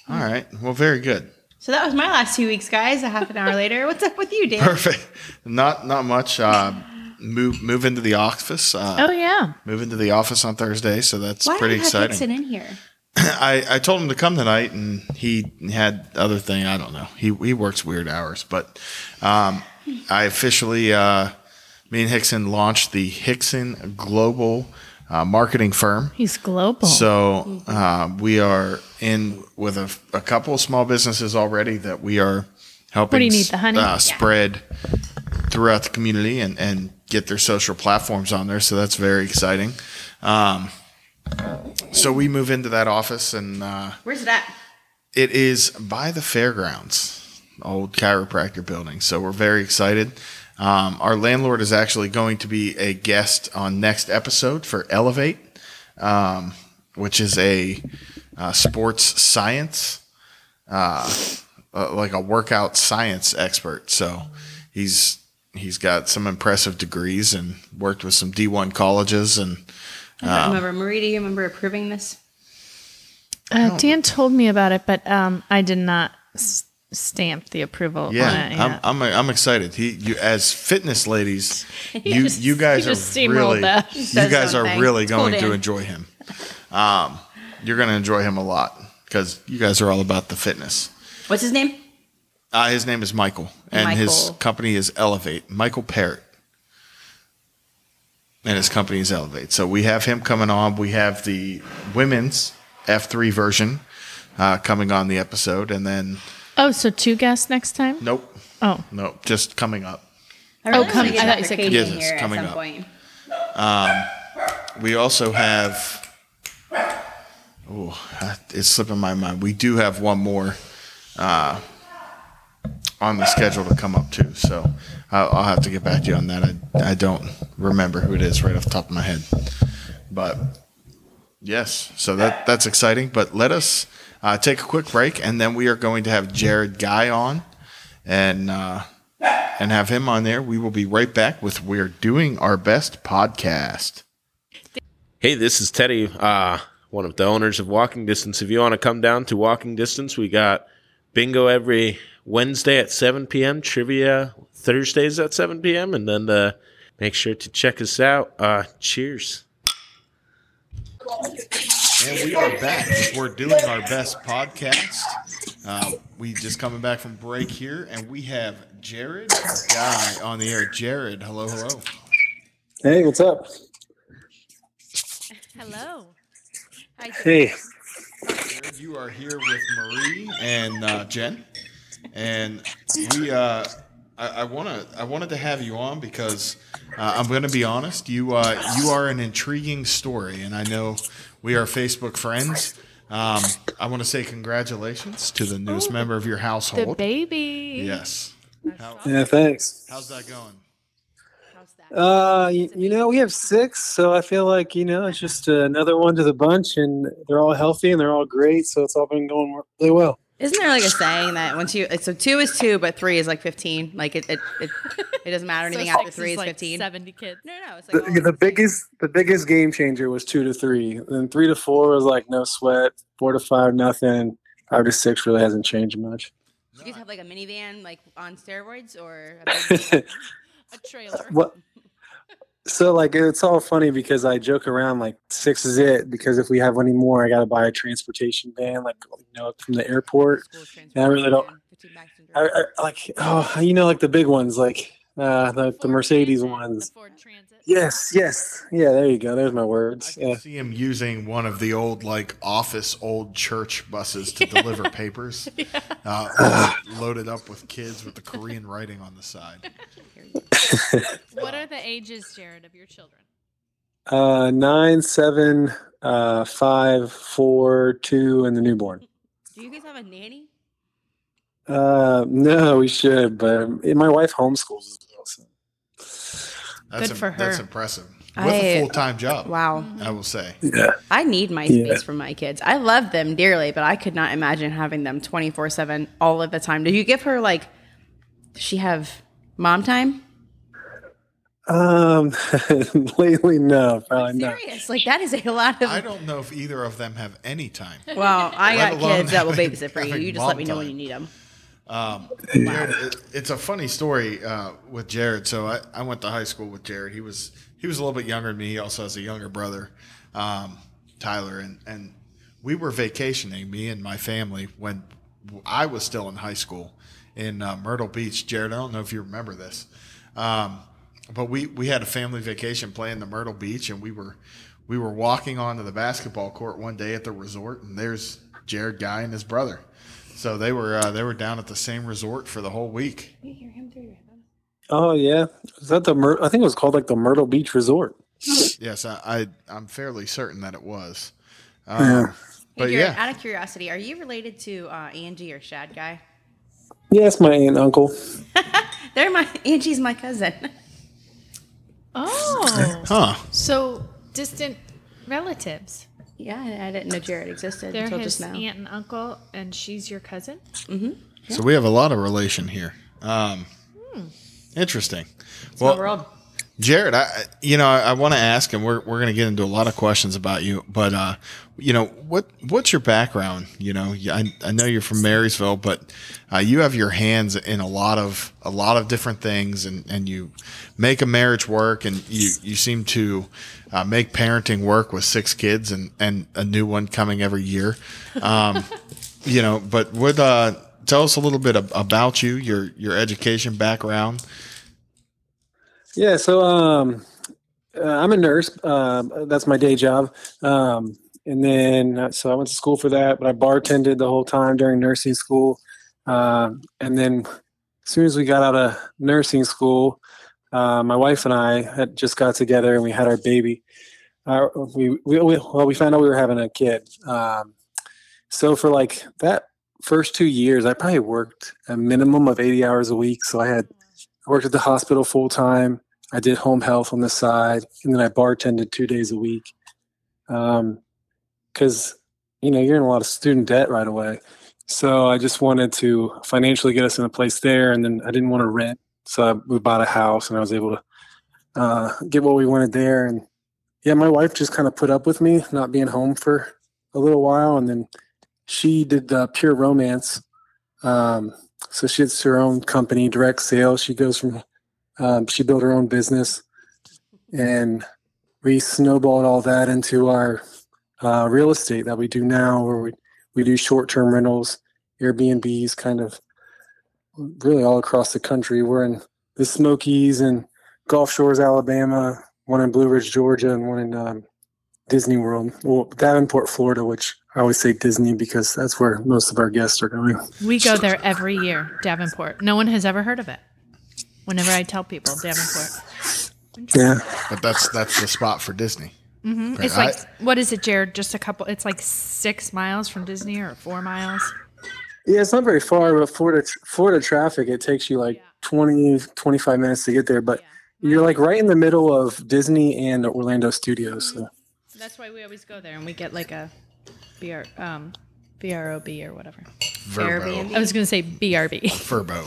All right. Well, very good. So that was my last 2 weeks, guys. A half an hour later. What's up with you, Dan? Perfect. Not much. Move into the office. Move into the office on Thursday. So that's pretty exciting. Why do you have Hickson in here? I told him to come tonight, and he had other thing. I don't know. He works weird hours, but I officially, me and Hickson launched the Hickson Global Marketing Firm. He's global. So we are in with a couple of small businesses already that we are helping spread throughout the community and get their social platforms on there. So that's very exciting. So we move into that office and where's that? It is by the fairgrounds, old chiropractor building. So we're very excited. Our landlord is actually going to be a guest on next episode for Elevate, which is a sports science, like a workout science expert. So he's got some impressive degrees and worked with some D1 colleges and. I don't remember. Marie, do you remember approving this? Dan told me about it, but I did not stamp the approval on it. Yeah, I'm excited. You as fitness ladies, you guys are really going to enjoy him. You're going to enjoy him a lot because you guys are all about the fitness. What's his name? His name is Michael, and his company is Elevate. Michael Parrott. And his company is Elevate. So we have him coming on. We have the women's F3 version coming on the episode. And then. Oh, so two guests next time? Nope. Oh. Nope. Just coming up. I thought you said coming up. Point. We also have. Oh, it's slipping my mind. We do have one more on the schedule to come up too. So I'll have to get back to you on that. I don't remember who it is right off the top of my head, but yes, so that's exciting, but let us take a quick break. And then we are going to have Jered Guy on and have him on there. We will be right back with We're Doing Our Best podcast. Hey, this is Teddy, one of the owners of Walking Distance. If you want to come down to Walking Distance, we got bingo every Wednesday at 7 p.m., trivia Thursdays at 7 p.m., and then make sure to check us out. Cheers. And we are back. We're Doing Our Best podcast. We just coming back from break here, and we have Jered Guy on the air. Jered, hello. Hey, what's up? Hello. Hi, hey. Jered, you are here with Marie and Jen. And we, I wanted to have you on because I'm going to be honest, you are an intriguing story, and I know we are Facebook friends. I want to say congratulations to the newest member of your household, the baby. Yes. Thanks. How's that going? We have 6, so I feel like it's just another one to the bunch, and they're all healthy and they're all great, so it's all been going really well. Isn't there like a saying that once you, so 2 is 2, but 3 is like 15. Like it doesn't matter anything so after 3 is like 15. 70 kids. No. It's like the biggest game changer was 2 to 3. Then 3 to 4 was like no sweat. 4 to 5, nothing. 5 to 6 really hasn't changed much. You guys have like a minivan, like on steroids, or a trailer. Well, So, like, it's all funny because I joke around, like, 6 is it, because if we have any more, I got to buy a transportation van, like, you know, from the airport. And I really don't, I like, oh, you know, like the big ones, like the Mercedes Transit, ones. The Ford Transit. Yes, yes. Yeah, there you go. There's my words. I can see him using one of the old, like, office old church buses to deliver papers. Yeah. Loaded up with kids with the Korean writing on the side. What are the ages, Jered, of your children? 9, 7, 5, 4, 2, and the newborn. Do you guys have a nanny? No, we should, but my wife homeschools as well. So. Good for her. That's impressive. With a full-time job. Wow. I will say. Yeah. I need my space for my kids. I love them dearly, but I could not imagine having them 24/7 all of the time. Do you give her, like, does she have mom time? Lately, no, probably not. Serious, like that is a lot of. I don't know if either of them have any time. Well, I got kids that will babysit for you. You just let me know when you need them. Jered, it's a funny story with Jered. So I went to high school with Jered. He was a little bit younger than me. He also has a younger brother, Tyler, and we were vacationing, me and my family, when I was still in high school in Myrtle Beach. Jered, I don't know if you remember this. But we had a family vacation playing the Myrtle Beach, and we were walking onto the basketball court one day at the resort, and there's Jered Guy and his brother. So they were down at the same resort for the whole week. You hear him through your headphones? Oh yeah, is that I think it was called like the Myrtle Beach Resort. Yes, I'm fairly certain that it was. But Jered, yeah, out of curiosity, are you related to Angie or Shad Guy? Yes, my aunt and uncle. Angie's my cousin. Oh, huh. So distant relatives. Yeah, I didn't know Jered existed until just now. They're his aunt and uncle, and she's your cousin? Mm-hmm. Yeah. So we have a lot of relation here. Interesting. It's well, we're all... Jered, I want to ask, and we're going to get into a lot of questions about you, but you know, what's your background? You know, I know you're from Marysville, but you have your hands in a lot of different things, and you make a marriage work, and you seem to make parenting work with 6 kids and a new one coming every year. You know, but tell us a little bit about you, your education background. Yeah, so I'm a nurse. That's my day job. And then, so I went to school for that, but I bartended the whole time during nursing school. And then as soon as we got out of nursing school, my wife and I had just got together and we had our baby. We found out we were having a kid. So for like that first 2 years, I probably worked a minimum of 80 hours a week. So I worked at the hospital full time. I did home health on the side, and then I bartended 2 days a week. Because, you know, you're in a lot of student debt right away. So I just wanted to financially get us in a place there, and then I didn't want to rent. So we bought a house, and I was able to get what we wanted there. And, yeah, my wife just kind of put up with me not being home for a little while, and then she did Pure Romance. So she has her own company, direct sales. She goes from, she built her own business, and we snowballed all that into our real estate that we do now, where we do short-term rentals, Airbnbs, kind of really all across the country. We're in the Smokies and Gulf Shores, Alabama, one in Blue Ridge, Georgia, and one in Disney World, well, Davenport, Florida, which I always say Disney because that's where most of our guests are going. We go there every year, Davenport. No one has ever heard of it. Whenever I tell people, Davenport. Yeah. But that's the spot for Disney. Mm-hmm. It's like, what is it, Jered? Just a couple, it's like 6 miles from Disney or 4 miles. Yeah, it's not very far, but Florida traffic, it takes you like 20, 25 minutes to get there. But you're like right in the middle of Disney and Orlando Studios. So. That's why we always go there, and we get like a... BROB or whatever. Verbo. I was going to say BRB. Verbo.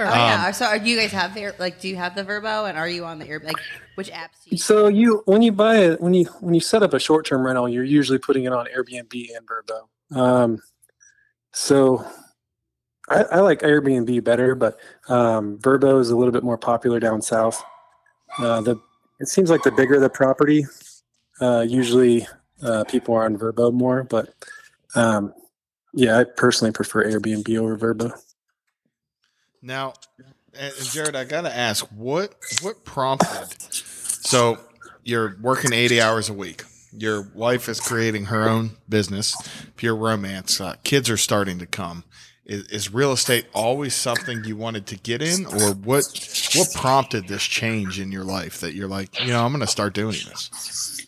Yeah. So, do you guys have do you have the Verbo, and are you on the Airbnb? Like, which apps? Do you when you set up a short term rental, you're usually putting it on Airbnb and Verbo. So, I like Airbnb better, but Verbo is a little bit more popular down south. The It seems like the bigger the property, usually people are on Vrbo more, but yeah, I personally prefer Airbnb over Vrbo. Now, Jered, I got to ask, what prompted? So you're working 80 hours a week. Your wife is creating her own business, Pure Romance. Kids are starting to come. Is real estate always something you wanted to get in, or what prompted this change in your life that you're like, you know, I'm going to start doing this?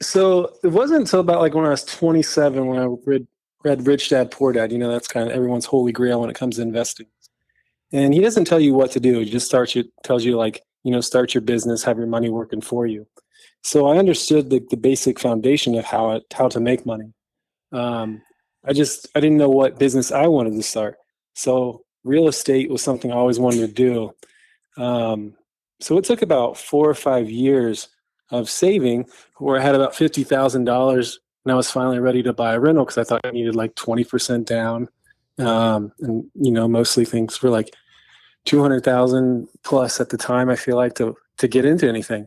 So it wasn't until about like when I was 27 when I read Rich Dad Poor Dad. You know, that's kind of everyone's holy grail when it comes to investing. And he doesn't tell you what to do. He just tells you, like, you know, start your business, have your money working for you. So I understood the basic foundation of how to make money. I didn't know what business I wanted to start. So real estate was something I always wanted to do. So it took about 4 or 5 years of saving, where I had about $50,000, and I was finally ready to buy a rental because I thought I needed like 20% down. And, you know, mostly things were like $200,000 plus at the time, I feel like, to get into anything.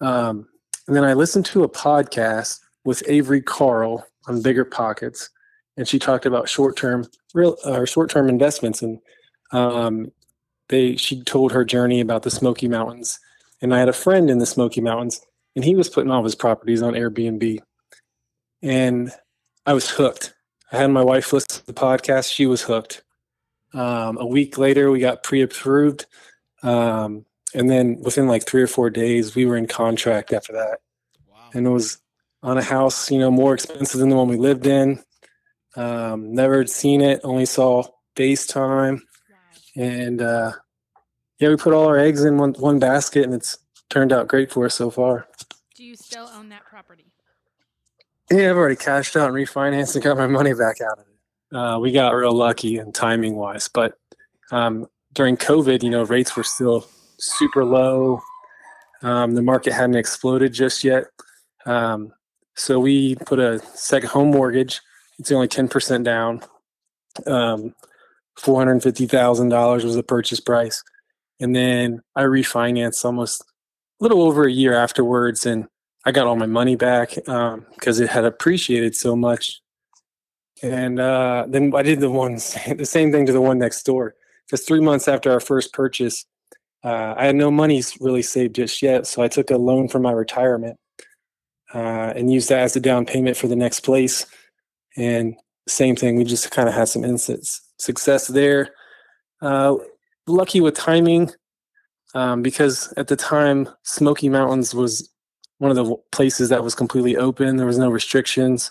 And then I listened to a podcast with Avery Carl on Bigger Pockets, and she talked about short-term investments. And she told her journey about the Smoky Mountains. And I had a friend in the Smoky Mountains, and he was putting all of his properties on Airbnb. And I was hooked. I had my wife listen to the podcast. She was hooked. A week later, we got pre-approved. And then within like 3 or 4 days, we were in contract after that. Wow. And it was on a house, you know, more expensive than the one we lived in. Never had seen it, only saw FaceTime. And yeah, we put all our eggs in one basket, and it's turned out great for us so far. Do you still own that property? Yeah, I've already cashed out and refinanced and got my money back out of it. We got real lucky and timing wise, but during COVID, you know, rates were still super low. The market hadn't exploded just yet. So we put a second home mortgage. It's only 10% down. $450,000 was the purchase price. And then I refinanced almost a little over a year afterwards, and I got all my money back because it had appreciated so much. And then I did the same thing to the one next door, because 3 months after our first purchase, I had no money really saved just yet. So I took a loan from my retirement and used that as a down payment for the next place. And same thing, we just kind of had some instance success there. Lucky with timing, because at the time, Smoky Mountains was one of the places that was completely open. There was no restrictions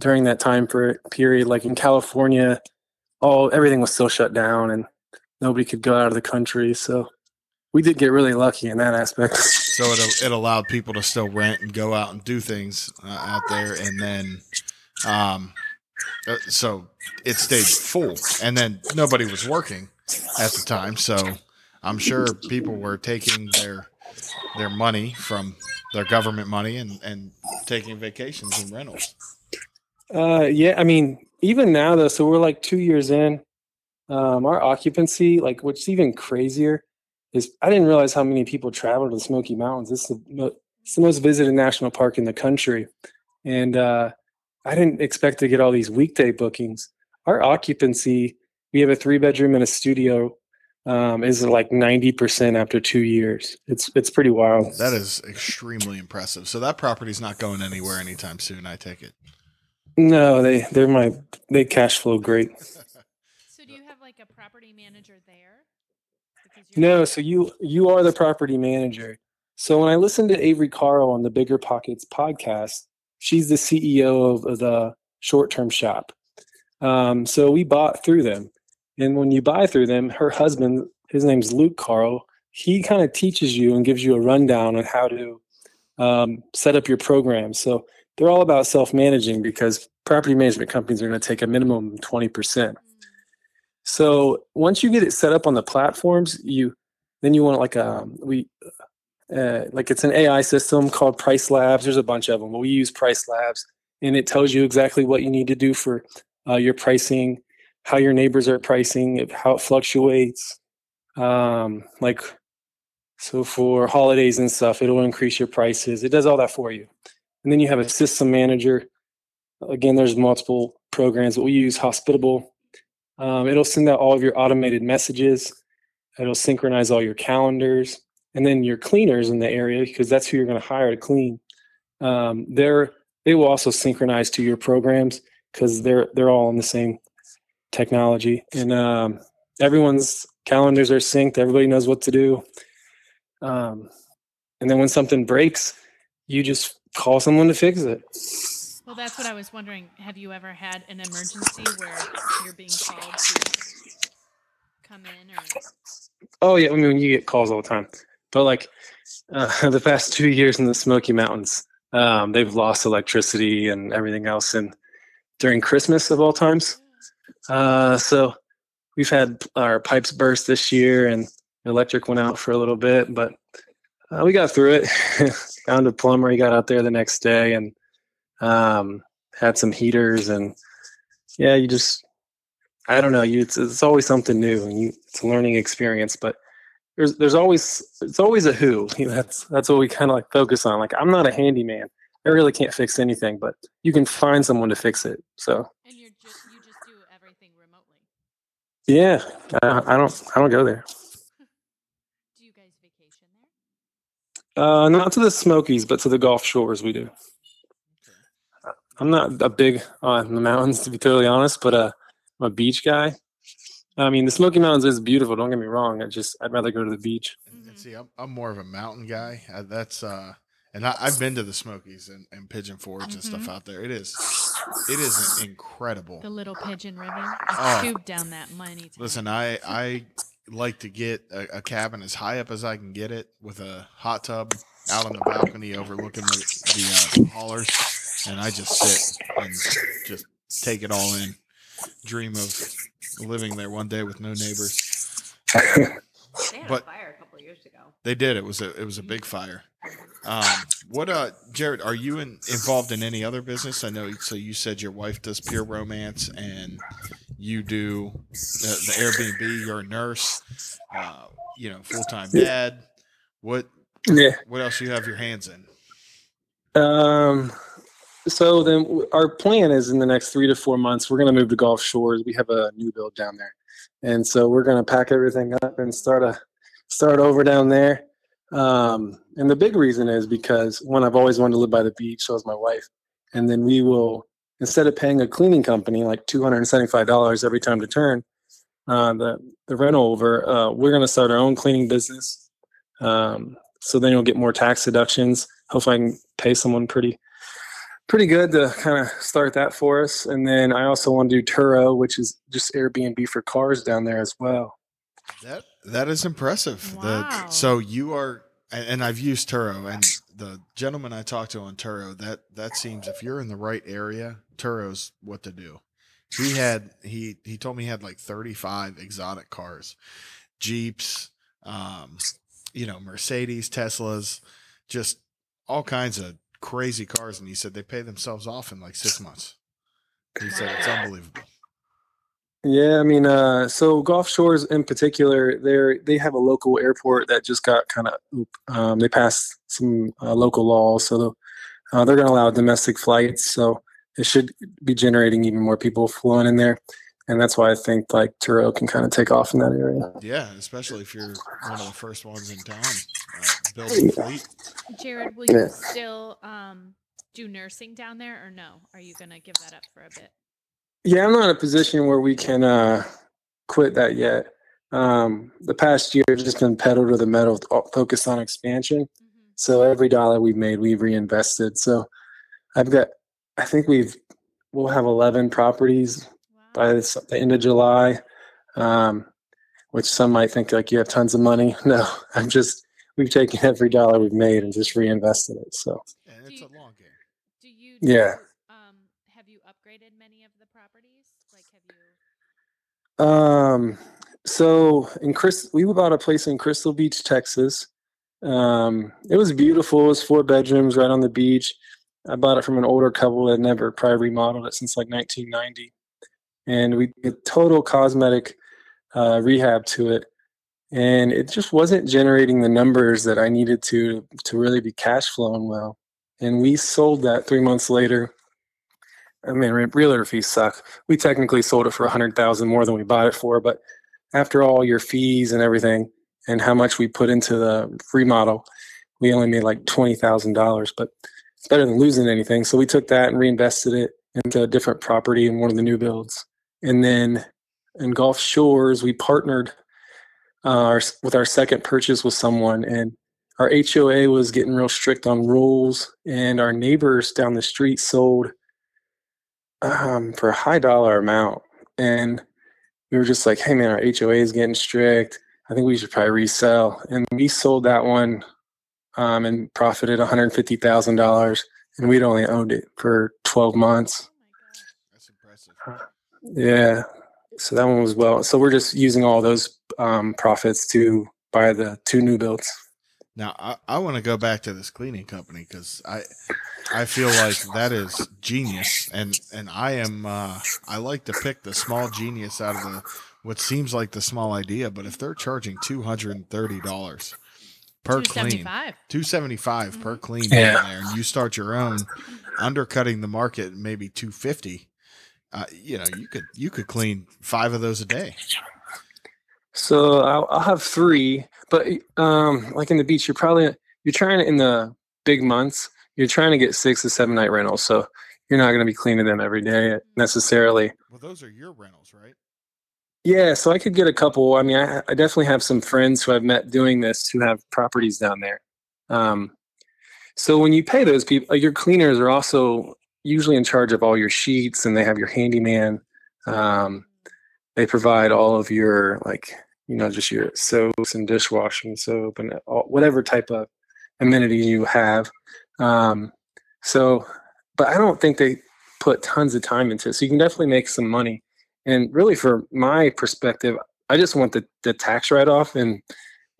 during that time period. Like in California, everything was still shut down and nobody could go out of the country. So we did get really lucky in that aspect. So it allowed people to still rent and go out and do things out there. And then, so it stayed full, and then nobody was working at the time. So I'm sure people were taking their money from their government money and taking vacations and rentals. Yeah. I mean, even now though, so we're like 2 years in, our occupancy, like what's even crazier, is I didn't realize how many people travel to the Smoky Mountains. It's the most visited national park in the country. And I didn't expect to get all these weekday bookings. Our occupancy, we have a 3-bedroom and a studio, is like 90% after 2 years. It's pretty wild. That is extremely impressive. So that property's not going anywhere anytime soon, I take it. No, they cash flow great. So do you have like a property manager there? No, so you are the property manager. So when I listened to Avery Carl on the Bigger Pockets podcast, she's the CEO of the short-term shop. So we bought through them. And when you buy through them, her husband, his name's Luke Carl, he kind of teaches you and gives you a rundown on how to set up your program. So they're all about self-managing, because property management companies are going to take a minimum of 20%. So once you get it set up on the platforms, you want like it's an AI system called Price Labs. There's a bunch of them, but we use Price Labs, and it tells you exactly what you need to do for your pricing, how your neighbors are pricing, how it fluctuates, like So for holidays and stuff, it'll increase your prices. It does all that for you. And then you have a system manager. Again, there's multiple programs that we use. Hospitable. It'll send out all of your automated messages. It'll synchronize all your calendars. And then your cleaners in the area, because that's who you're going to hire to clean. They will also synchronize to your programs because they're all on the same technology. And everyone's calendars are synced. Everybody knows what to do. And then when something breaks, you just call someone to fix it. Well, that's what I was wondering. Have you ever had an emergency where you're being called to come in? Oh, yeah. I mean, you get calls all the time. But like the past 2 years in the Smoky Mountains, they've lost electricity and everything else. And during Christmas of all times. So we've had our pipes burst this year and electric went out for a little bit, but we got through it. Found a plumber. He got out there the next day and had some heaters. And yeah, you just, I don't know, it's always something new and it's a learning experience, but it's always a who. You know, that's what we kind of like focus on. Like, I'm not a handyman. I really can't fix anything, but you can find someone to fix it. So. And you just do everything remotely. Yeah, I don't go there. Do you guys vacation there? Not to the Smokies, but to the Gulf Shores we do. Okay. I'm not a big on the mountains, to be totally honest, but I'm a beach guy. I mean, the Smoky Mountains is beautiful. Don't get me wrong. I'd rather go to the beach. And see, I'm more of a mountain guy. I've been to the Smokies and Pigeon Forge and stuff out there. It is incredible. The Little Pigeon River. Scoop down that money. Listen, I like to get a cabin as high up as I can get it with a hot tub out on the balcony overlooking the haulers, and I just sit and just take it all in. Dream of living there one day with no neighbors. They had a fire a couple of years ago. They did. It was a big fire. Jered, are you involved in any other business? I know. So you said your wife does Pure Romance, and you do the Airbnb. You're a nurse. Full-time dad. What? Yeah. What else do you have your hands in? So then our plan is in the next 3 to 4 months, we're going to move to Gulf Shores. We have a new build down there. And so we're going to pack everything up and start over down there. And the big reason is because, one, I've always wanted to live by the beach. So is my wife. And then we will, instead of paying a cleaning company like $275 every time to turn the rent over, we're going to start our own cleaning business. So then you'll get more tax deductions. Hopefully I can pay someone pretty good to kind of start that for us. And then I also want to do Turo, which is just Airbnb for cars down there as well. That is impressive. Wow. So you are, and I've used Turo, and the gentleman I talked to on Turo, that seems, if you're in the right area, Turo's what to do. He told me he had like 35 exotic cars, Jeeps, Mercedes, Teslas, just all kinds of crazy cars, and he said they pay themselves off in like 6 months. He said it's unbelievable. Yeah, I mean, so Gulf Shores in particular, they have a local airport that just got kind of they passed some local laws, so they're going to allow domestic flights. So it should be generating even more people flowing in there, and that's why I think like Turo can kind of take off in that area. Yeah, especially if you're one of the first ones in town. Building fleet. Jered, will you still do nursing down there, or no? Are you going to give that up for a bit? Yeah, I'm not in a position where we can quit that yet. The past year has just been pedal to the metal, focused on expansion. Mm-hmm. So every dollar we've made, we've reinvested. So we'll have 11 properties by the end of July, which some might think like you have tons of money. No, we've taken every dollar we've made and just reinvested it. So and it's a long game. Have you upgraded many of the properties? Like, have you? So we bought a place in Crystal Beach, Texas. It was beautiful. It was 4 bedrooms right on the beach. I bought it from an older couple that never probably remodeled it since like 1990, and we did total cosmetic rehab to it. And it just wasn't generating the numbers that I needed to really be cash flowing well. And we sold that 3 months later. I mean, realtor fees suck. We technically sold it for $100,000 more than we bought it for. But after all your fees and everything and how much we put into the remodel, we only made like $20,000. But it's better than losing anything. So we took that and reinvested it into a different property in one of the new builds. And then in Gulf Shores, we partnered with our second purchase with someone, and our HOA was getting real strict on rules, and our neighbors down the street sold for a high dollar amount. And we were just like, hey man, our HOA is getting strict. I think we should probably resell. And we sold that one and profited $150,000, and we'd only owned it for 12 months. That's impressive. Yeah. So that one was well. So we're just using all those profits to buy the two new builds. Now I want to go back to this cleaning company because I feel like that is genius, and I am I like to pick the small genius out of the what seems like the small idea. But if they're charging $230 per clean, $275 per clean, yeah, there, and you start your own, undercutting the market maybe $250. You know, you could clean five of those a day. So I'll have three, but like in the beach, you're trying to, in the big months, you're trying to get 6 to 7 night rentals. So you're not going to be cleaning them every day necessarily. Well, those are your rentals, right? Yeah. So I could get a couple. I mean, I definitely have some friends who I've met doing this who have properties down there. So when you pay those people, your cleaners are also usually in charge of all your sheets, and they have your handyman. They provide all of your, like, you know, just your soaps and dishwashing soap and all, whatever type of amenity you have. So, but I don't think they put tons of time into it. So you can definitely make some money. And really, for my perspective, I just want the tax write-off. And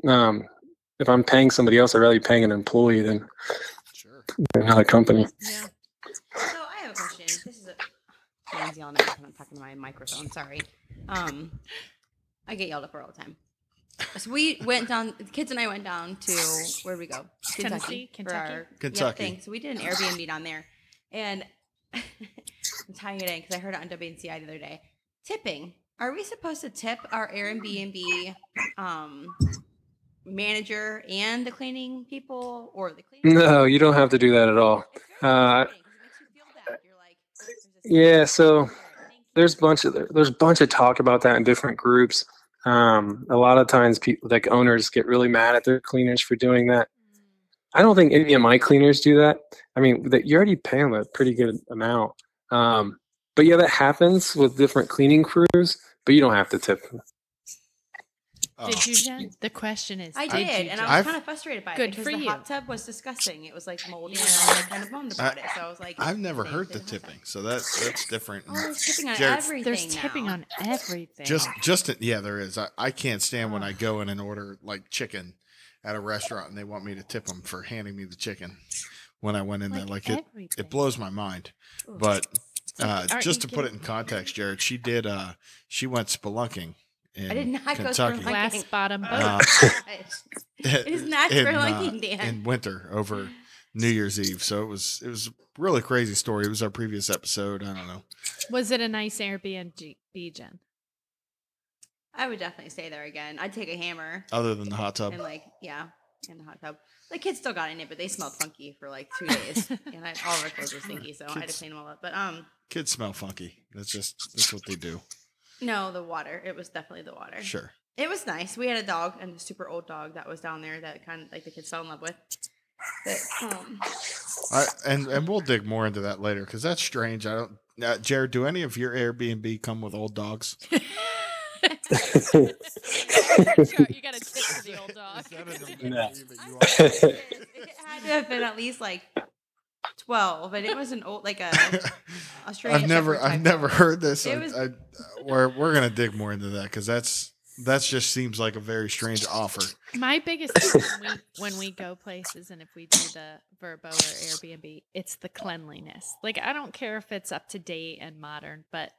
if I'm paying somebody else, I'd rather be paying an employee than, sure, than another company. Yeah. So I have a question. This is Dan's yelling at me. I'm talking to my microphone. Sorry. I get yelled at for all the time. So we went down. The kids and I went down to, where'd we go? Kentucky. Yeah, so we did an Airbnb down there, and I'm tying it in because I heard it on WNCI the other day. Tipping. Are we supposed to tip our Airbnb manager and the cleaning people, or the cleaning? No, you don't have to do that at all. Yeah, so there's a bunch of talk about that in different groups. A lot of times, people like owners get really mad at their cleaners for doing that. I don't think any of my cleaners do that. I mean, that you're already paying a pretty good amount. But yeah, that happens with different cleaning crews. But you don't have to tip them. Oh. Did you, Jen? The question is, I was kind of frustrated by it because the hot tub was disgusting. It was like moldy, and I was kind of bummed about it. So I was like, I've never heard the tipping, so that's different. Oh, there's tipping on everything. Just there is. I can't stand when I go in and order like chicken at a restaurant, and they want me to tip them for handing me the chicken when I went in there. Like it blows my mind. Ooh. But just to put it in context, Jered, she did. She went spelunking. I did not Kentucky. Go for glass bottom boat. It is not for lunking, Dan. In winter over New Year's Eve. So it was a really crazy story. It was our previous episode. I don't know. Was it a nice Airbnb, Jen? I would definitely stay there again. I'd take a hammer. Other than the hot tub. And in the hot tub. The kids still got in it, but they smelled funky for like 2 days. And all of our clothes were stinky, so I had to clean them all up. But kids smell funky. That's what they do. No, the water. It was definitely the water. Sure. It was nice. We had a dog, and a super old dog that was down there that kind of like the kids fell in love with. But, and we'll dig more into that later because that's strange. I don't. Jered, do any of your Airbnb come with old dogs? Sure, you got a tip for the old dog. No. It had to have been at least like 12, and it was an old, like a Australian. I've never heard this. We're gonna dig more into that because that's just seems like a very strange offer. My biggest thing when we go places, and if we do the Vrbo or Airbnb, it's the cleanliness. Like I don't care if it's up to date and modern, but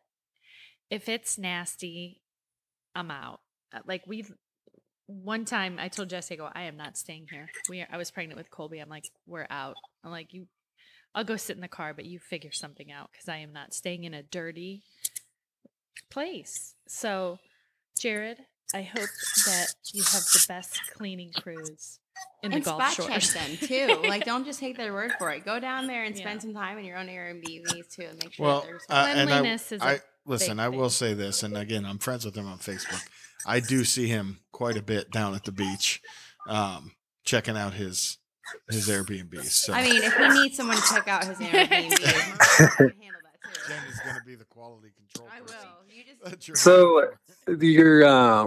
if it's nasty, I'm out. Like we one time I told Jesse, I go, I am not staying here. I was pregnant with Colby. I'm like, we're out. I'm like, I'll go sit in the car, but you figure something out because I am not staying in a dirty place. So, Jered, I hope that you have the best cleaning crews in the Gulf Shores. And spot check them, too. Like, don't just take their word for it. Go down there and spend some time in your own Airbnbs, too, and make sure that there's cleanliness. I will say this, and again, I'm friends with him on Facebook. I do see him quite a bit down at the beach, checking out his Airbnbs. So. I mean, if we need someone to check out his Airbnb, we can handle that too. Jen is going to be the quality control person. I will. So,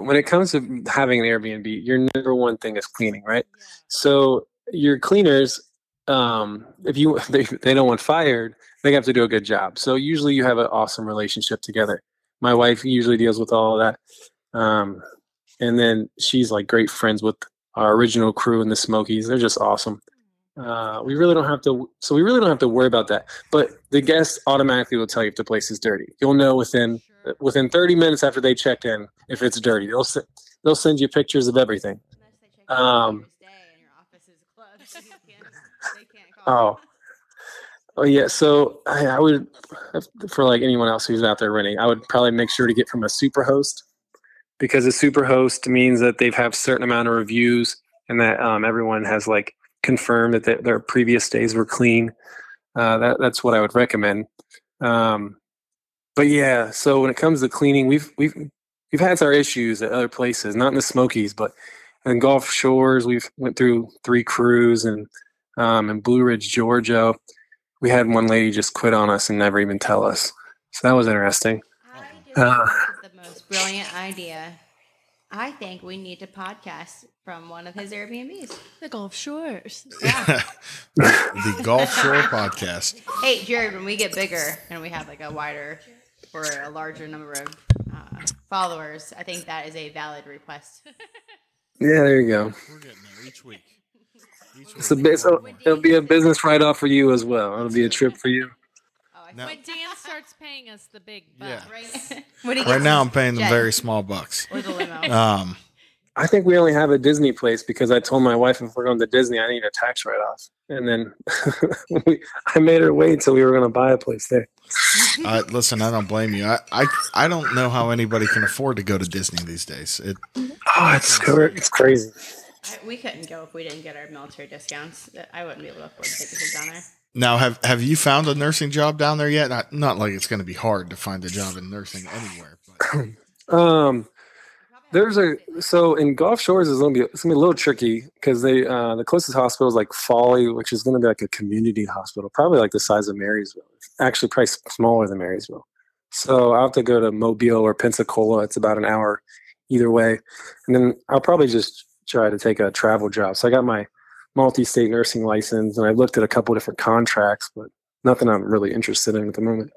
when it comes to having an Airbnb, your number one thing is cleaning, right? Yeah. So your cleaners, if they don't want fired, they have to do a good job. So usually you have an awesome relationship together. My wife usually deals with all of that, and then she's like great friends with our original crew in the Smokies. They're just awesome. We really don't have to worry about that. But the guests automatically will tell you if the place is dirty. You'll know within 30 minutes after they checked in if it's dirty. They'll send you pictures of everything. Oh yeah. So I would, for like anyone else who's out there renting, I would probably make sure to get from a superhost, because a superhost means that they've had a certain amount of reviews and that everyone has like confirmed that their previous days were clean. That's what I would recommend. But yeah, so when it comes to cleaning, we've had our issues at other places, not in the Smokies, but in Gulf Shores. We've went through 3 crews, and in Blue Ridge, Georgia, we had one lady just quit on us and never even tell us. So that was interesting. This is the most brilliant idea. I think we need to podcast from one of his Airbnbs. The Gulf Shores. Yeah. The Gulf Shore podcast. Hey, Jered, when we get bigger and we have like a wider or a larger number of followers, I think that is a valid request. Yeah, there you go. We're getting there each week. It'll be a business write-off for you as well. It'll be a trip for you. When Dan starts paying us the big bucks. Yeah. Right now I'm paying the very small bucks. Or the limo. I think we only have a Disney place because I told my wife if we're going to Disney, I need a tax write-off. And then I made her wait until we were going to buy a place there. Listen, I don't blame you. I don't know how anybody can afford to go to Disney these days. It's crazy. We couldn't go if we didn't get our military discounts. I wouldn't be able to afford tickets down there. Now, have you found a nursing job down there yet? Not like it's going to be hard to find a job in nursing anywhere. But. In Gulf Shores is it's going to be a little tricky because they the closest hospital is like Folly, which is going to be like a community hospital, probably like the size of Marysville. Actually, probably smaller than Marysville. So I'll have to go to Mobile or Pensacola. It's about an hour either way, and then I'll probably just try to take a travel job. So I got my multi-state nursing license, and I looked at a couple different contracts, but nothing I'm really interested in at the moment.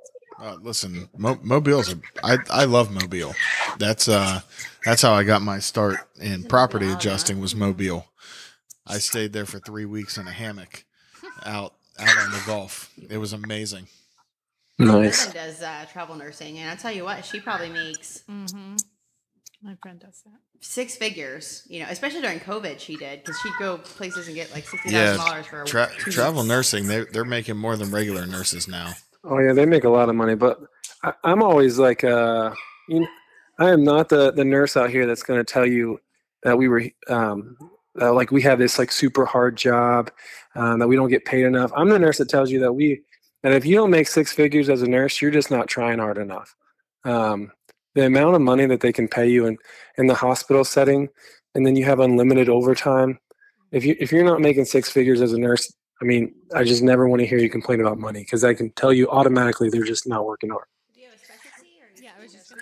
Listen, Mobile's I love Mobile. That's how I got my start in property adjusting was Mobile. I stayed there for 3 weeks in a hammock out on the Gulf. It was amazing. Nice. My friend does travel nursing, and I'll tell you what, she probably makes... Mm-hmm. My friend does that. 6 figures, especially during COVID she did, because she'd go places and get like $60,000 for a travel nursing. They're making more than regular nurses now. Oh, yeah, they make a lot of money. But I'm always like, I am not the nurse out here that's going to tell you that we were like we have this like super hard job, that we don't get paid enough. I'm the nurse that tells you that if you don't make 6 figures as a nurse, you're just not trying hard enough. The amount of money that they can pay you in the hospital setting, and then you have unlimited overtime. If you're not making 6 figures as a nurse, I mean, I just never want to hear you complain about money, because I can tell you automatically they're just not working hard. Do you have a specialty? Yeah, I was just going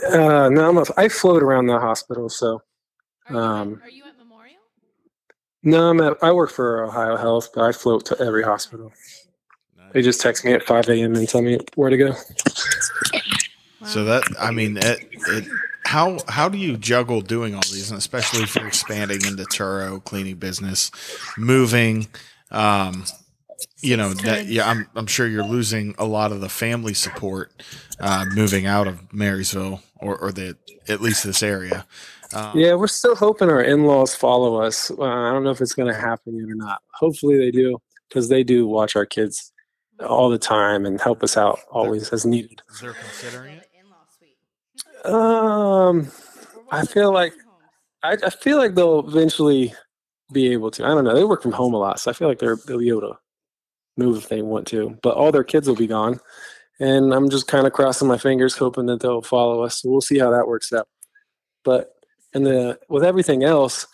to ask that. No, I float around the hospital, so. Are you at Memorial? No, I work for Ohio Health, but I float to every hospital. Nice. They just text me at 5 a.m. and tell me where to go. So how do you juggle doing all these, and especially if you're expanding into Turo, cleaning business, moving, I'm sure you're losing a lot of the family support, moving out of Marysville or at least this area. Yeah, we're still hoping our in-laws follow us. I don't know if it's going to happen yet or not. Hopefully they do, because they do watch our kids all the time and help us out always as needed. They're considering it? I feel like they'll eventually be able to. I don't know. They work from home a lot, so I feel like they'll be able to move if they want to. But all their kids will be gone, and I'm just kind of crossing my fingers, hoping that they'll follow us. So we'll see how that works out. But with everything else,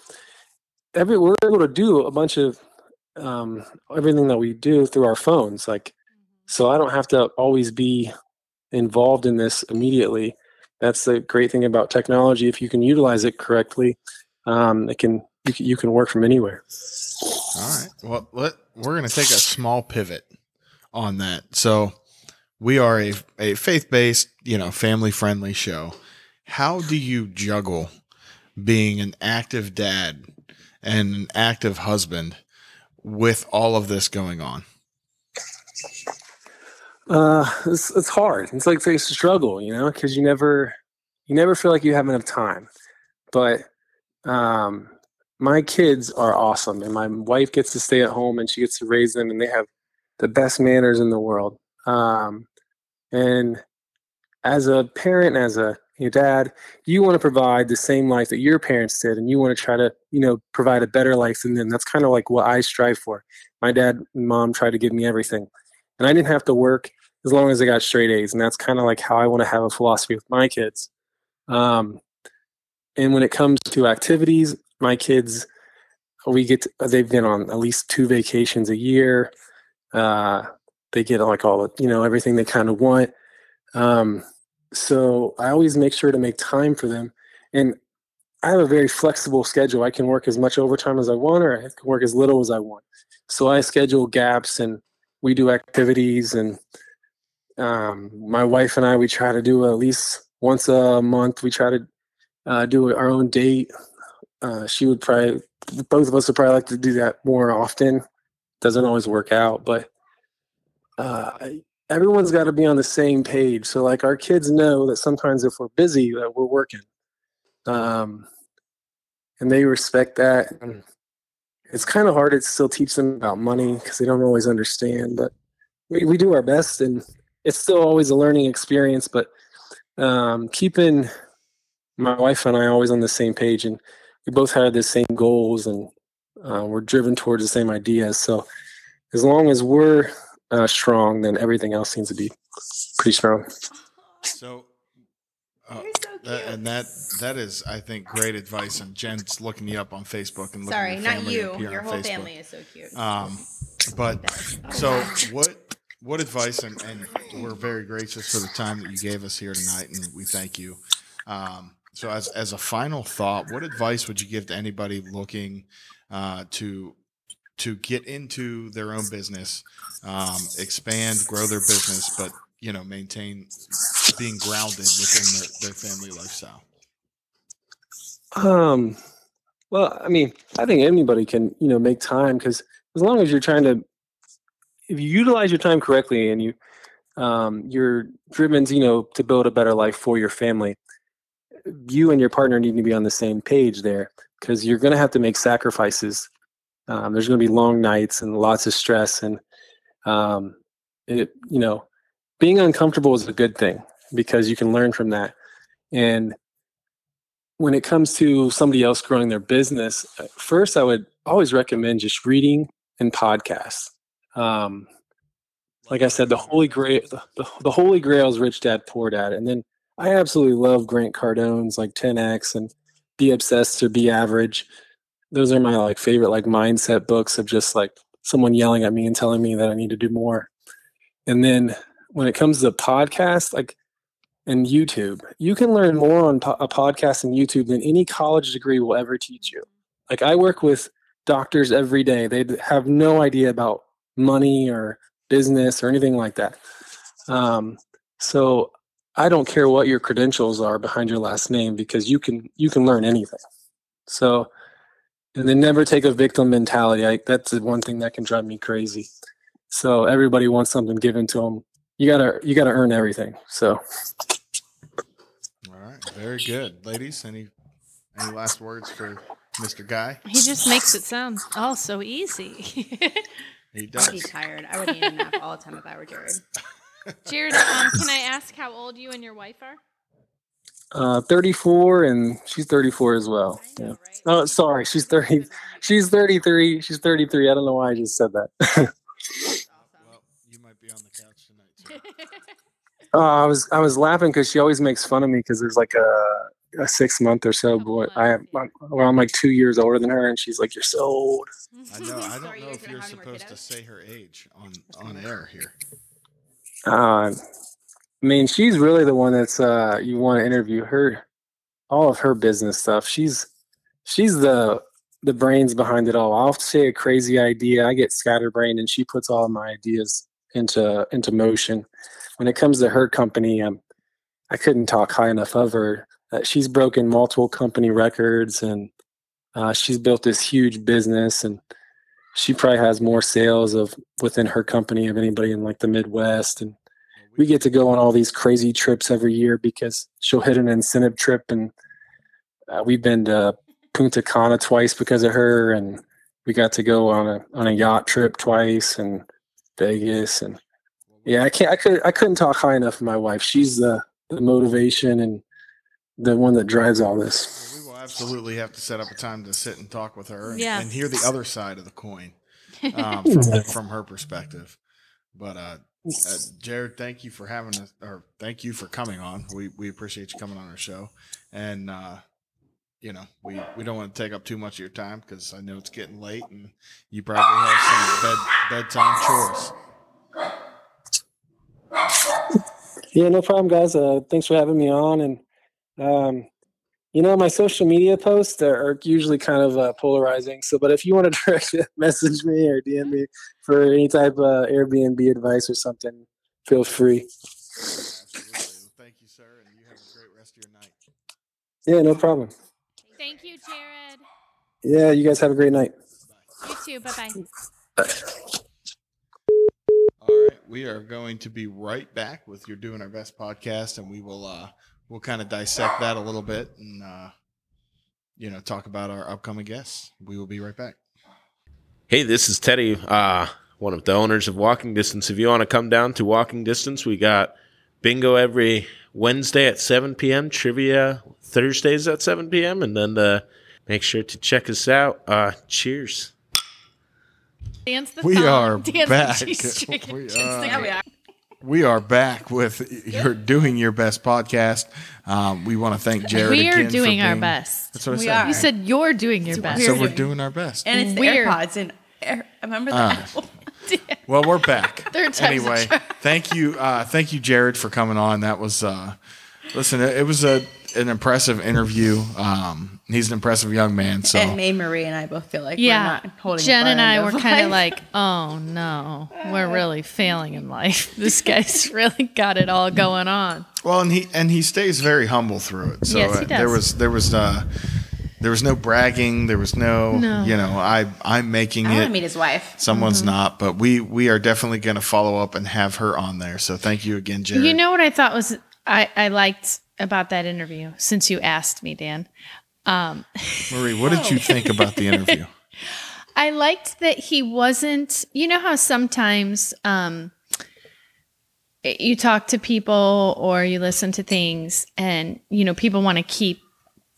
we're able to do a bunch of everything that we do through our phones. Like, so I don't have to always be involved in this immediately. That's the great thing about technology. If you can utilize it correctly, you can work from anywhere. All right. Well, we're going to take a small pivot on that. So we are a faith-based, family-friendly show. How do you juggle being an active dad and an active husband with all of this going on? It's hard. It's a struggle, because you never feel like you have enough time. But my kids are awesome, and my wife gets to stay at home, and she gets to raise them, and they have the best manners in the world. And as a parent, as a dad, you want to provide the same life that your parents did, and you want to try to provide a better life than them. That's kind of like what I strive for. My dad and mom tried to give me everything. And I didn't have to work as long as I got straight A's. And that's kind of like how I want to have a philosophy with my kids. And when it comes to activities, my kids, they've been on at least 2 vacations a year. They get like all the, everything they kind of want. So I always make sure to make time for them. And I have a very flexible schedule. I can work as much overtime as I want, or I can work as little as I want. So I schedule gaps, and we do activities, and my wife and I, we try to do at least once a month. We try to do our own date. Both of us would probably like to do that more often. Doesn't always work out, but everyone's got to be on the same page. So like our kids know that sometimes if we're busy, that we're working, and they respect that. And it's kind of hard to still teach them about money because they don't always understand, but we do our best, and it's still always a learning experience, but keeping my wife and I always on the same page, and we both have the same goals, and we're driven towards the same ideas. So as long as we're strong, then everything else seems to be pretty strong. So and that is, I think, great advice. And Jen's looking you up on Facebook and looking. Sorry, at your family, not you. Your whole Facebook. Family is so cute. What advice? And we're very gracious for the time that you gave us here tonight, and we thank you. So as a final thought, what advice would you give to anybody looking to get into their own business, expand, grow their business, but maintain being grounded within their family lifestyle? Well, I mean, I think anybody can, make time, because as long as you're trying to, if you utilize your time correctly and you, you're driven, to build a better life for your family, you and your partner need to be on the same page there, because you're going to have to make sacrifices. There's going to be long nights and lots of stress, and, being uncomfortable is a good thing, because you can learn from that. And when it comes to somebody else growing their business, first, I would always recommend just reading and podcasts. Like I said, the Holy Grail is Rich Dad, Poor Dad. And then I absolutely love Grant Cardone's like 10X and Be Obsessed or Be Average. Those are my favorite mindset books of just someone yelling at me and telling me that I need to do more. And then when it comes to podcasts, and YouTube, you can learn more on a podcast and YouTube than any college degree will ever teach you. I work with doctors every day. They have no idea about money or business or anything like that. So I don't care what your credentials are behind your last name, because you can learn anything. So, and then never take a victim mentality. That's the one thing that can drive me crazy. So everybody wants something given to them. You gotta earn everything. So, all right, very good, ladies. Any Any last words for Mr. Guy? He just makes it sound all so easy. He does. I'd be tired. I would need a nap all the time if I were Jered. Jered, can I ask how old you and your wife are? 34, and she's 34 as well. I know, yeah. Right? Oh, sorry, she's 30. She's 33. She's 33. I don't know why I just said that. Well, you might be on the couch tonight, too. I was laughing because she always makes fun of me because there's like a 6 month or so boy. I'm like 2 years older than her, and she's like, "You're so old." I know. I don't know if you're supposed to say her age on air here. I mean, she's really the one that's you want to interview her. All of her business stuff. She's the brains behind it all. I'll say a crazy idea. I get scatterbrained, and she puts all of my ideas into motion. When it comes to her company, I couldn't talk high enough of her. She's broken multiple company records, and she's built this huge business, and she probably has more sales within her company of anybody in like the Midwest. And we get to go on all these crazy trips every year because she'll hit an incentive trip, and we've been to Punta Cana twice because of her, and we got to go on a yacht trip twice, and Vegas, and yeah, I couldn't talk high enough of my wife. She's the motivation and the one that drives all this. Well, we will absolutely have to set up a time to sit and talk with her and hear the other side of the coin from her perspective. But Jered, thank you for having us, or thank you for coming on. We appreciate you coming on our show, and we don't want to take up too much of your time because I know it's getting late and you probably have some bedtime chores. Yeah, no problem, guys. Thanks for having me on. And, my social media posts are usually kind of polarizing. So, but if you want to direct message me or DM me for any type of Airbnb advice or something, feel free. Absolutely. Well, thank you, sir. And you have a great rest of your night. Yeah, no problem. Thank you, Jered. Yeah, you guys have a great night. Bye. You too. Bye-bye. Bye. All right, we are going to be right back with your Doing Our Best podcast, and we will we'll kind of dissect that a little bit and talk about our upcoming guests. We will be right back. Hey, this is Teddy, one of the owners of Walking Distance. If you want to come down to Walking Distance, we got bingo every Wednesday at 7 p.m., trivia Thursdays at 7 p.m., and then make sure to check us out. Cheers. We are back with your Doing Your Best podcast. We want to thank Jered. We're doing our best. That's what I said. You said you're doing your best. So we're doing our best. And it's weird. AirPods and remember that. Well, we're back. Anyway, thank you, Jered, for coming on. That was it was an impressive interview. He's an impressive young man. So, and Marie and I both feel like we're not holding. Jen and I were kind of like, oh no, we're really failing in life. This guy's really got it all going on. Well, and he stays very humble through it. So yes, he does. There was no bragging. There was no. I'm making it. I want to meet his wife. Someone's not, but we are definitely going to follow up and have her on there. So thank you again, Jered. You know what I thought was I liked about that interview, since you asked me, Dan. Marie, what did you think about the interview? I liked that he wasn't, you know how sometimes you talk to people or you listen to things and, people want to keep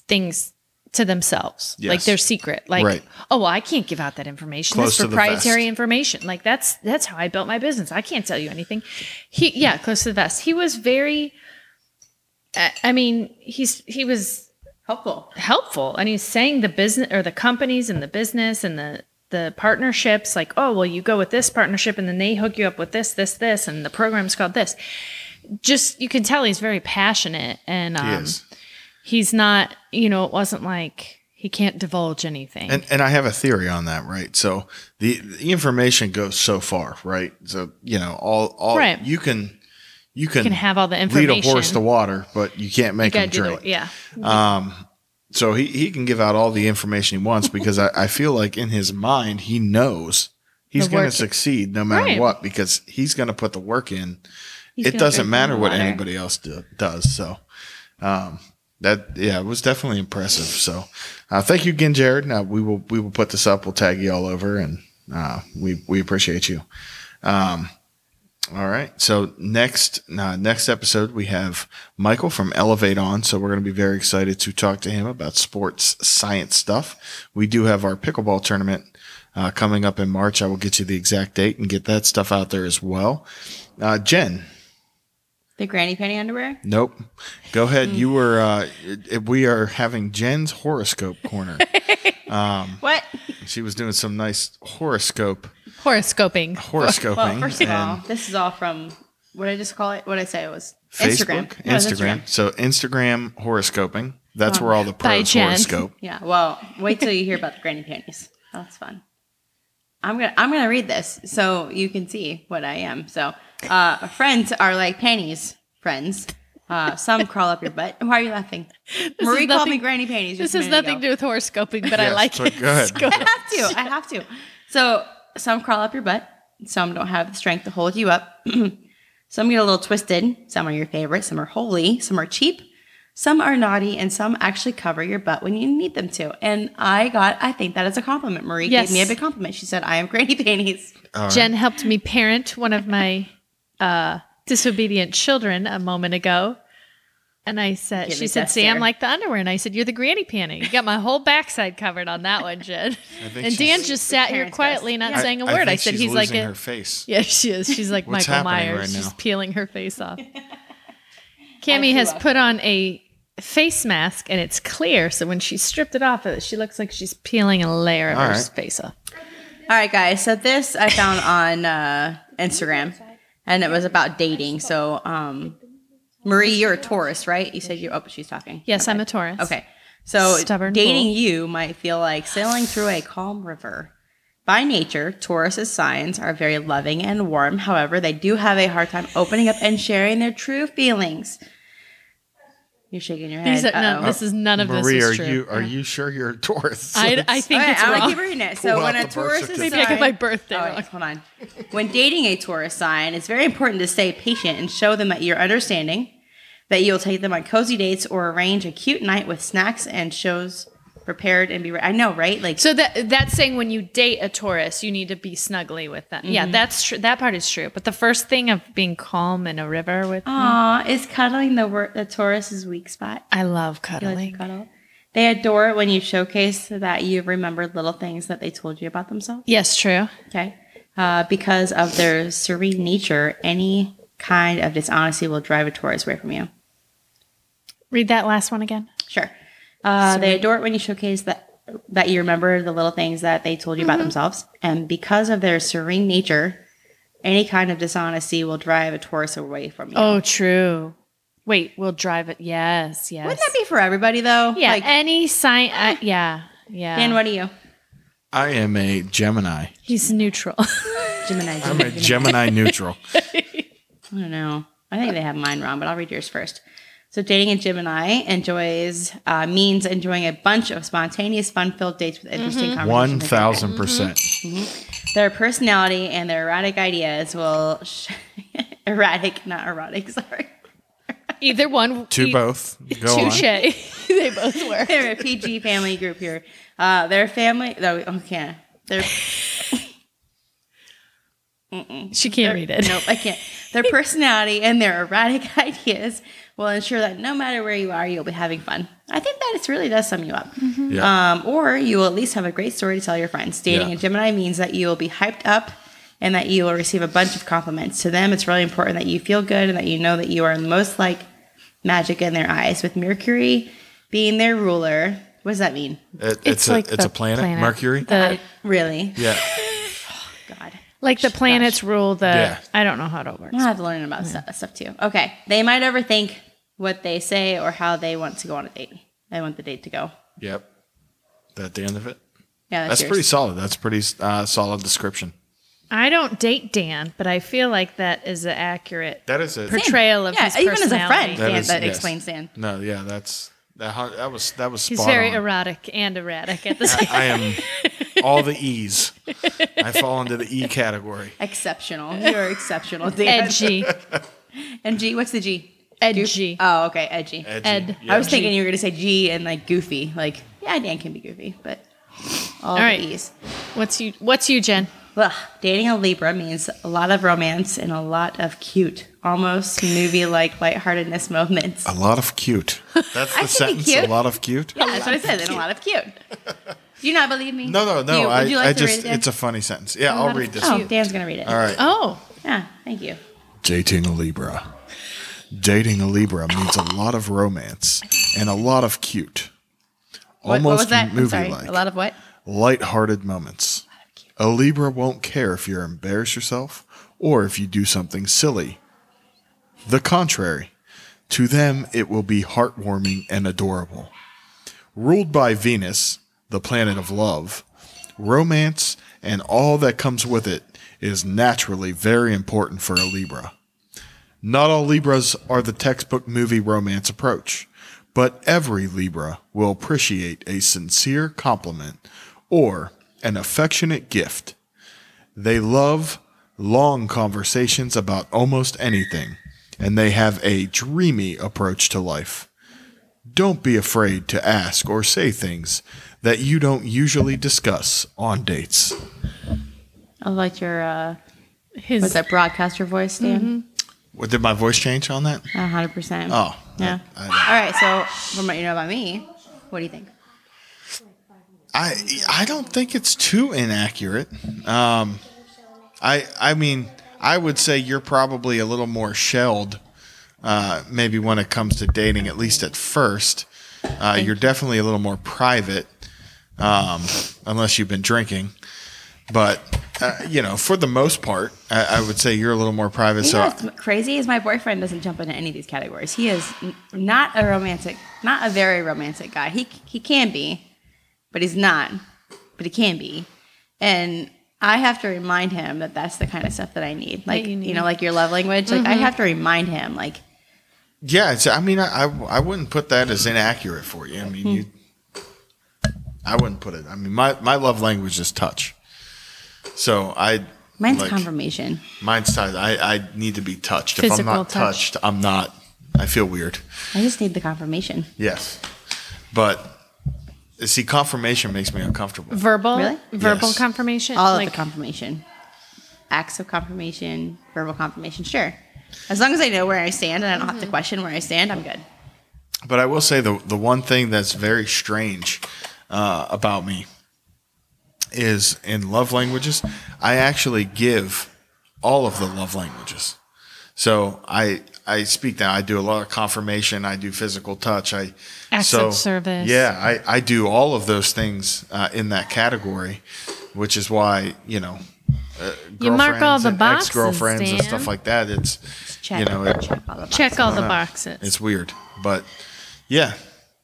things to themselves, like their secret, like, right. Oh, well, I can't give out that information. Close That's proprietary information. Like that's how I built my business. I can't tell you anything. Close to the vest. He was very, he was helpful, and he's saying the business or the companies and the business and the partnerships, like, oh, well, you go with this partnership and then they hook you up with this, and the program's called this. Just, you can tell he's very passionate, and he's not, it wasn't like he can't divulge anything. And I have a theory on that, right? So the information goes so far, right? So, all right. You can have all the information. Lead a horse to water, but you can't make him drink. So he can give out all the information he wants because I feel like in his mind he knows he's going to succeed no matter what because he's going to put the work in. It doesn't matter what anybody else does. So It was definitely impressive. So thank you again, Jered. We will put this up. We'll tag you all over, and we appreciate you. All right. So next episode, we have Michael from Elevate on. So we're going to be very excited to talk to him about sports science stuff. We do have our pickleball tournament coming up in March. I will get you the exact date and get that stuff out there as well. Jen. The granny penny underwear? Nope. Go ahead. You were, we are having Jen's horoscope corner. What? She was doing some nice horoscoping. Well, first of all, this is all from what I just call it. What I say it was Facebook? Instagram. No, Instagram. So Instagram horoscoping. That's where all the pros horoscope. Yeah. Well, wait till you hear about the granny panties. That's fun. I'm gonna read this so you can see what I am. So friends are like panties friends. Some crawl up your butt. Why are you laughing? Marie called me granny panties. This has nothing to do with horoscoping, but yes, I like it. Go ahead. I have to. So some crawl up your butt. Some don't have the strength to hold you up. Some get a little twisted. Some are your favorite. Some are holy. Some are cheap. Some are naughty, and some actually cover your butt when you need them to. And I think that is a compliment. Marie gave me a big compliment. She said, I am granny panties. Right. Jen helped me parent one of my disobedient children a moment ago. And I said, she said, Sam liked the underwear. And I said, you're the granny panty. You got my whole backside covered on that one, Jen. And Dan just sat here quietly, not saying a word. I said, he's like her face. Yeah, she is. She's like Michael Myers. Right, she's peeling her face off. Cammy has put on a face mask, and it's clear. So when she stripped it off, she looks like she's peeling a layer of her face off. All right, guys. So this I found on Instagram, and it was about dating. So Marie, you're a Taurus, right? You said you. Oh, she's talking. Yes, okay. I'm a Taurus. Okay. So stubborn dating bull. You might feel like sailing through a calm river. By nature, Taurus' signs are very loving and warm. However, they do have a hard time opening up and sharing their true feelings. You're shaking your head. This is none of Marie, this is true. Marie, are you sure you're a Taurus? I think it's wrong. I keep reading it. So when a Taurus is... Maybe I got my birthday wrong. Hold on. When dating a Taurus sign, it's very important to stay patient and show them that you're understanding, that you'll take them on cozy dates or arrange a cute night with snacks and shows... Prepared and be ready. I know, right? Like, so that's saying when you date a Taurus, you need to be snuggly with them. Mm-hmm. Yeah, that's true. That part is true. But the first thing of being calm in a river with them is cuddling the Taurus's weak spot. I love cuddling. You like to cuddle? They adore it when you showcase that you've remembered little things that they told you about themselves. Yes, true. Okay. Because of their serene nature, any kind of dishonesty will drive a Taurus away from you. Read that last one again. Sure. They adore it when you showcase that you remember the little things that they told you about themselves. And because of their serene nature, any kind of dishonesty will drive a Taurus away from you. Oh, true. Wait, will drive it. Yes, yes. Wouldn't that be for everybody, though? Yeah, like, any sign. Yeah. Dan, what are you? I am a Gemini. He's neutral. I'm a Gemini neutral. I don't know. I think they have mine wrong, but I'll read yours first. So dating a Gemini means enjoying a bunch of spontaneous, fun-filled dates with interesting conversations. 1,000%. Their personality and their erratic ideas will not erotic, sorry. Either one. Both. Go on. Touche. They both were. They're a PG family group here. She can't read it. Nope, I can't. Their personality and their erratic ideas will ensure that no matter where you are, you'll be having fun. I think that it really does sum you up. Mm-hmm. Yeah. Or you will at least have a great story to tell your friends. Dating a Gemini means that you will be hyped up and that you will receive a bunch of compliments. To them, it's really important that you feel good and that you know that you are most like magic in their eyes. With Mercury being their ruler, what does that mean? It's a planet. Mercury? Really? Yeah. Like the planets rule the... Yeah. I don't know how it all works. I'll have to learn about stuff too. Okay. They might overthink what they say or how they want to go on a date. They want the date to go. Yep. That the end of it? Yeah, that's pretty solid. That's a pretty solid description. I don't date Dan, but I feel like that is an accurate portrayal of his personality. Yeah, even as a friend, that explains Dan. No, yeah, that's... That was spot on. He's very erotic and erratic at the same time. I am all the E's. I fall into the E category. Exceptional. You are exceptional, Dan. And G. What's the G? Edgy. Oh, okay, edgy. Ed. Yeah. I was thinking you were going to say G and like goofy. Like, yeah, Dan can be goofy, but all right. E's. What's you, Jen? Ugh, dating a Libra means a lot of romance and a lot of cute, almost movie-like lightheartedness moments. A lot of cute. That's the sentence. Cute. A lot of cute. Yeah, that's what I said. And a lot of cute. Do you not believe me? No. It's a funny sentence. Yeah, I'll read this. Oh, Dan's gonna read it. All right. Oh, yeah. Thank you. Dating a Libra means a lot of romance and a lot of cute. What was that? Movie-like. A lot of what? Lighthearted moments. A Libra won't care if you embarrass yourself or if you do something silly. The contrary. To them, it will be heartwarming and adorable. Ruled by Venus, the planet of love, romance and all that comes with it is naturally very important for a Libra. Not all Libras are the textbook movie romance approach, but every Libra will appreciate a sincere compliment or an affectionate gift. They love long conversations about almost anything, and they have a dreamy approach to life. Don't be afraid to ask or say things that you don't usually discuss on dates. I like your, was that broadcaster voice, Dan? Mm-hmm. What, did my voice change on that? 100%. Oh. Yeah. All right, so from what you know about me, what do you think? I don't think it's too inaccurate. I mean, I would say you're probably a little more shelled, maybe when it comes to dating, at least at first. You're definitely a little more private, unless you've been drinking. But, for the most part, I would say you're a little more private. What's crazy is my boyfriend doesn't jump into any of these categories. He is not a very romantic guy. He can be, but he's not. But he can be. And I have to remind him that that's the kind of stuff that I need. Like, like your love language. Like, mm-hmm. I have to remind him, like. Yeah. I wouldn't put that as inaccurate for you. I mean, I wouldn't put it. I mean, my love language is touch. So mine's like, confirmation. Mine's touch. I need to be touched. Physical, if I'm not touched, I'm not. I feel weird. I just need the confirmation. Yes, but see, confirmation makes me uncomfortable. Verbal, really? Verbal, yes. Confirmation. All of the confirmation, acts of confirmation, verbal confirmation. Sure, as long as I know where I stand and I don't have to question where I stand, I'm good. But I will say the one thing that's very strange about me is in love languages, I actually give all of the love languages. So I speak that. I do a lot of confirmation. I do physical touch. Acts of service. Yeah, I do all of those things in that category, which is why, you mark all the boxes, ex-girlfriends, Dan, and stuff like that. It's check, check all the boxes. Check all the boxes. It's weird, but yeah,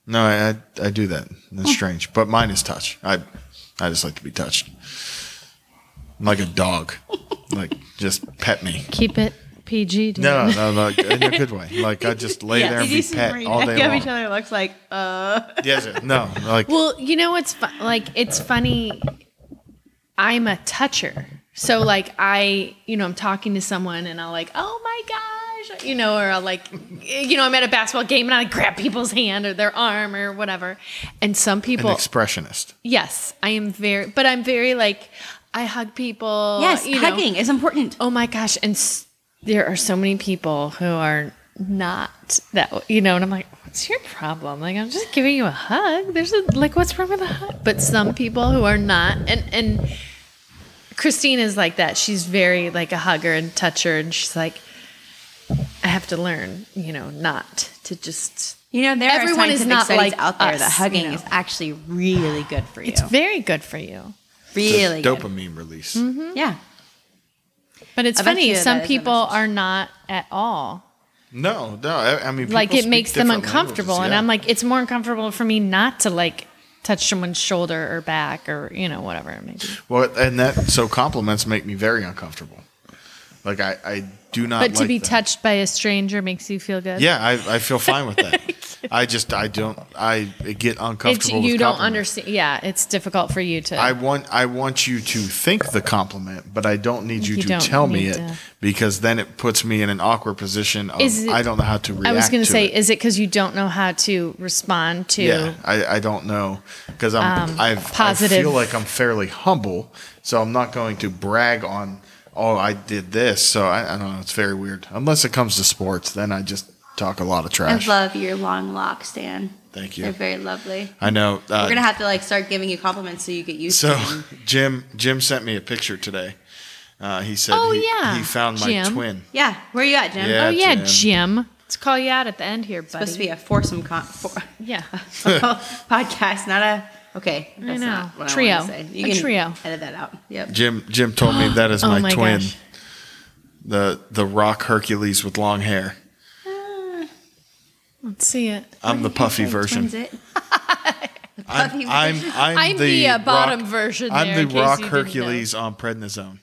no, I do that. That's strange, but mine is touch. I just like to be touched. I'm like a dog. Like, just pet me. Keep it PG. No, in a good way. Like, I just lay there and be pet all day long. Each other looks like, Yes, no. Like, well, you know what's it's funny. I'm a toucher. So, like, I'm talking to someone and I'll like, oh, my God. Or I'll I'm at a basketball game and I grab people's hand or their arm or whatever. And some people. An expressionist. Yes, I am very, but I'm very I hug people. Yes, hugging is important. Oh my gosh. And there are so many people who are not that, and I'm like, what's your problem? Like, I'm just giving you a hug. There's what's wrong with a hug? But some people who are not, and Christine is like that. She's very a hugger and toucher. And she's like, I have to learn, not to just. There everyone are is not studies out there us, that hugging is actually really good for you. It's very good for you. Really good. Dopamine release. Mm-hmm. Yeah. But it's funny. Some people are not at all. No. I mean, it makes them uncomfortable, and I'm like, it's more uncomfortable for me not to touch someone's shoulder or back or whatever it may be. Well, and compliments make me very uncomfortable. Like I do not. But to be touched by a stranger makes you feel good. Yeah, I feel fine with that. I get uncomfortable. You don't understand. Yeah, it's difficult for you to. I want you to think the compliment, but I don't need you to tell me it, because then it puts me in an awkward position. I don't know how to react. I was going to say, is it because you don't know how to respond to? Yeah, I don't know, because I feel like I'm fairly humble, so I'm not going to brag on. Oh, I did this, so I don't know. It's very weird. Unless it comes to sports, then I just talk a lot of trash. I love your long locks, Dan. Thank you. They're very lovely. I know. We're gonna have to start giving you compliments so you get used to them. So Jim sent me a picture today. He said, he found my twin. Yeah, where you at, Jim? Yeah, Jim. Let's call you out at the end here, buddy. It's supposed to be a foursome podcast, not a. Okay, that's not what I want to say. You can edit that out. Yep. Jim told me that is my twin. Gosh. The rock Hercules with long hair. Let's see it. I'm the puffy version. I'm the bottom version. I'm the rock Hercules on prednisone.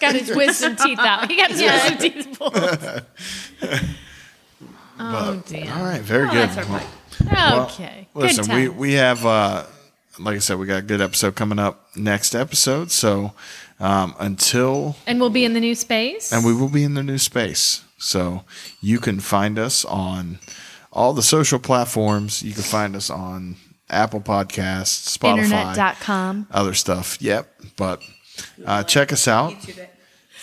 Got his wisdom teeth out. He got his wisdom teeth pulled. Oh, damn. All right, very good. That's our okay. Well, listen, we have, like I said, we got a good episode coming up next episode. So and we'll be in the new space. And we will be in the new space. So you can find us on all the social platforms. You can find us on Apple Podcasts, Spotify. Internet.com. Other stuff. Yep. But check us out.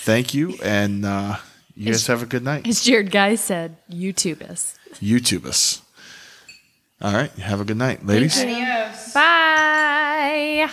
Thank you. And you guys have a good night. As Jered Guy said, YouTube us. YouTube us. All right. Have a good night, ladies. Adios. Bye.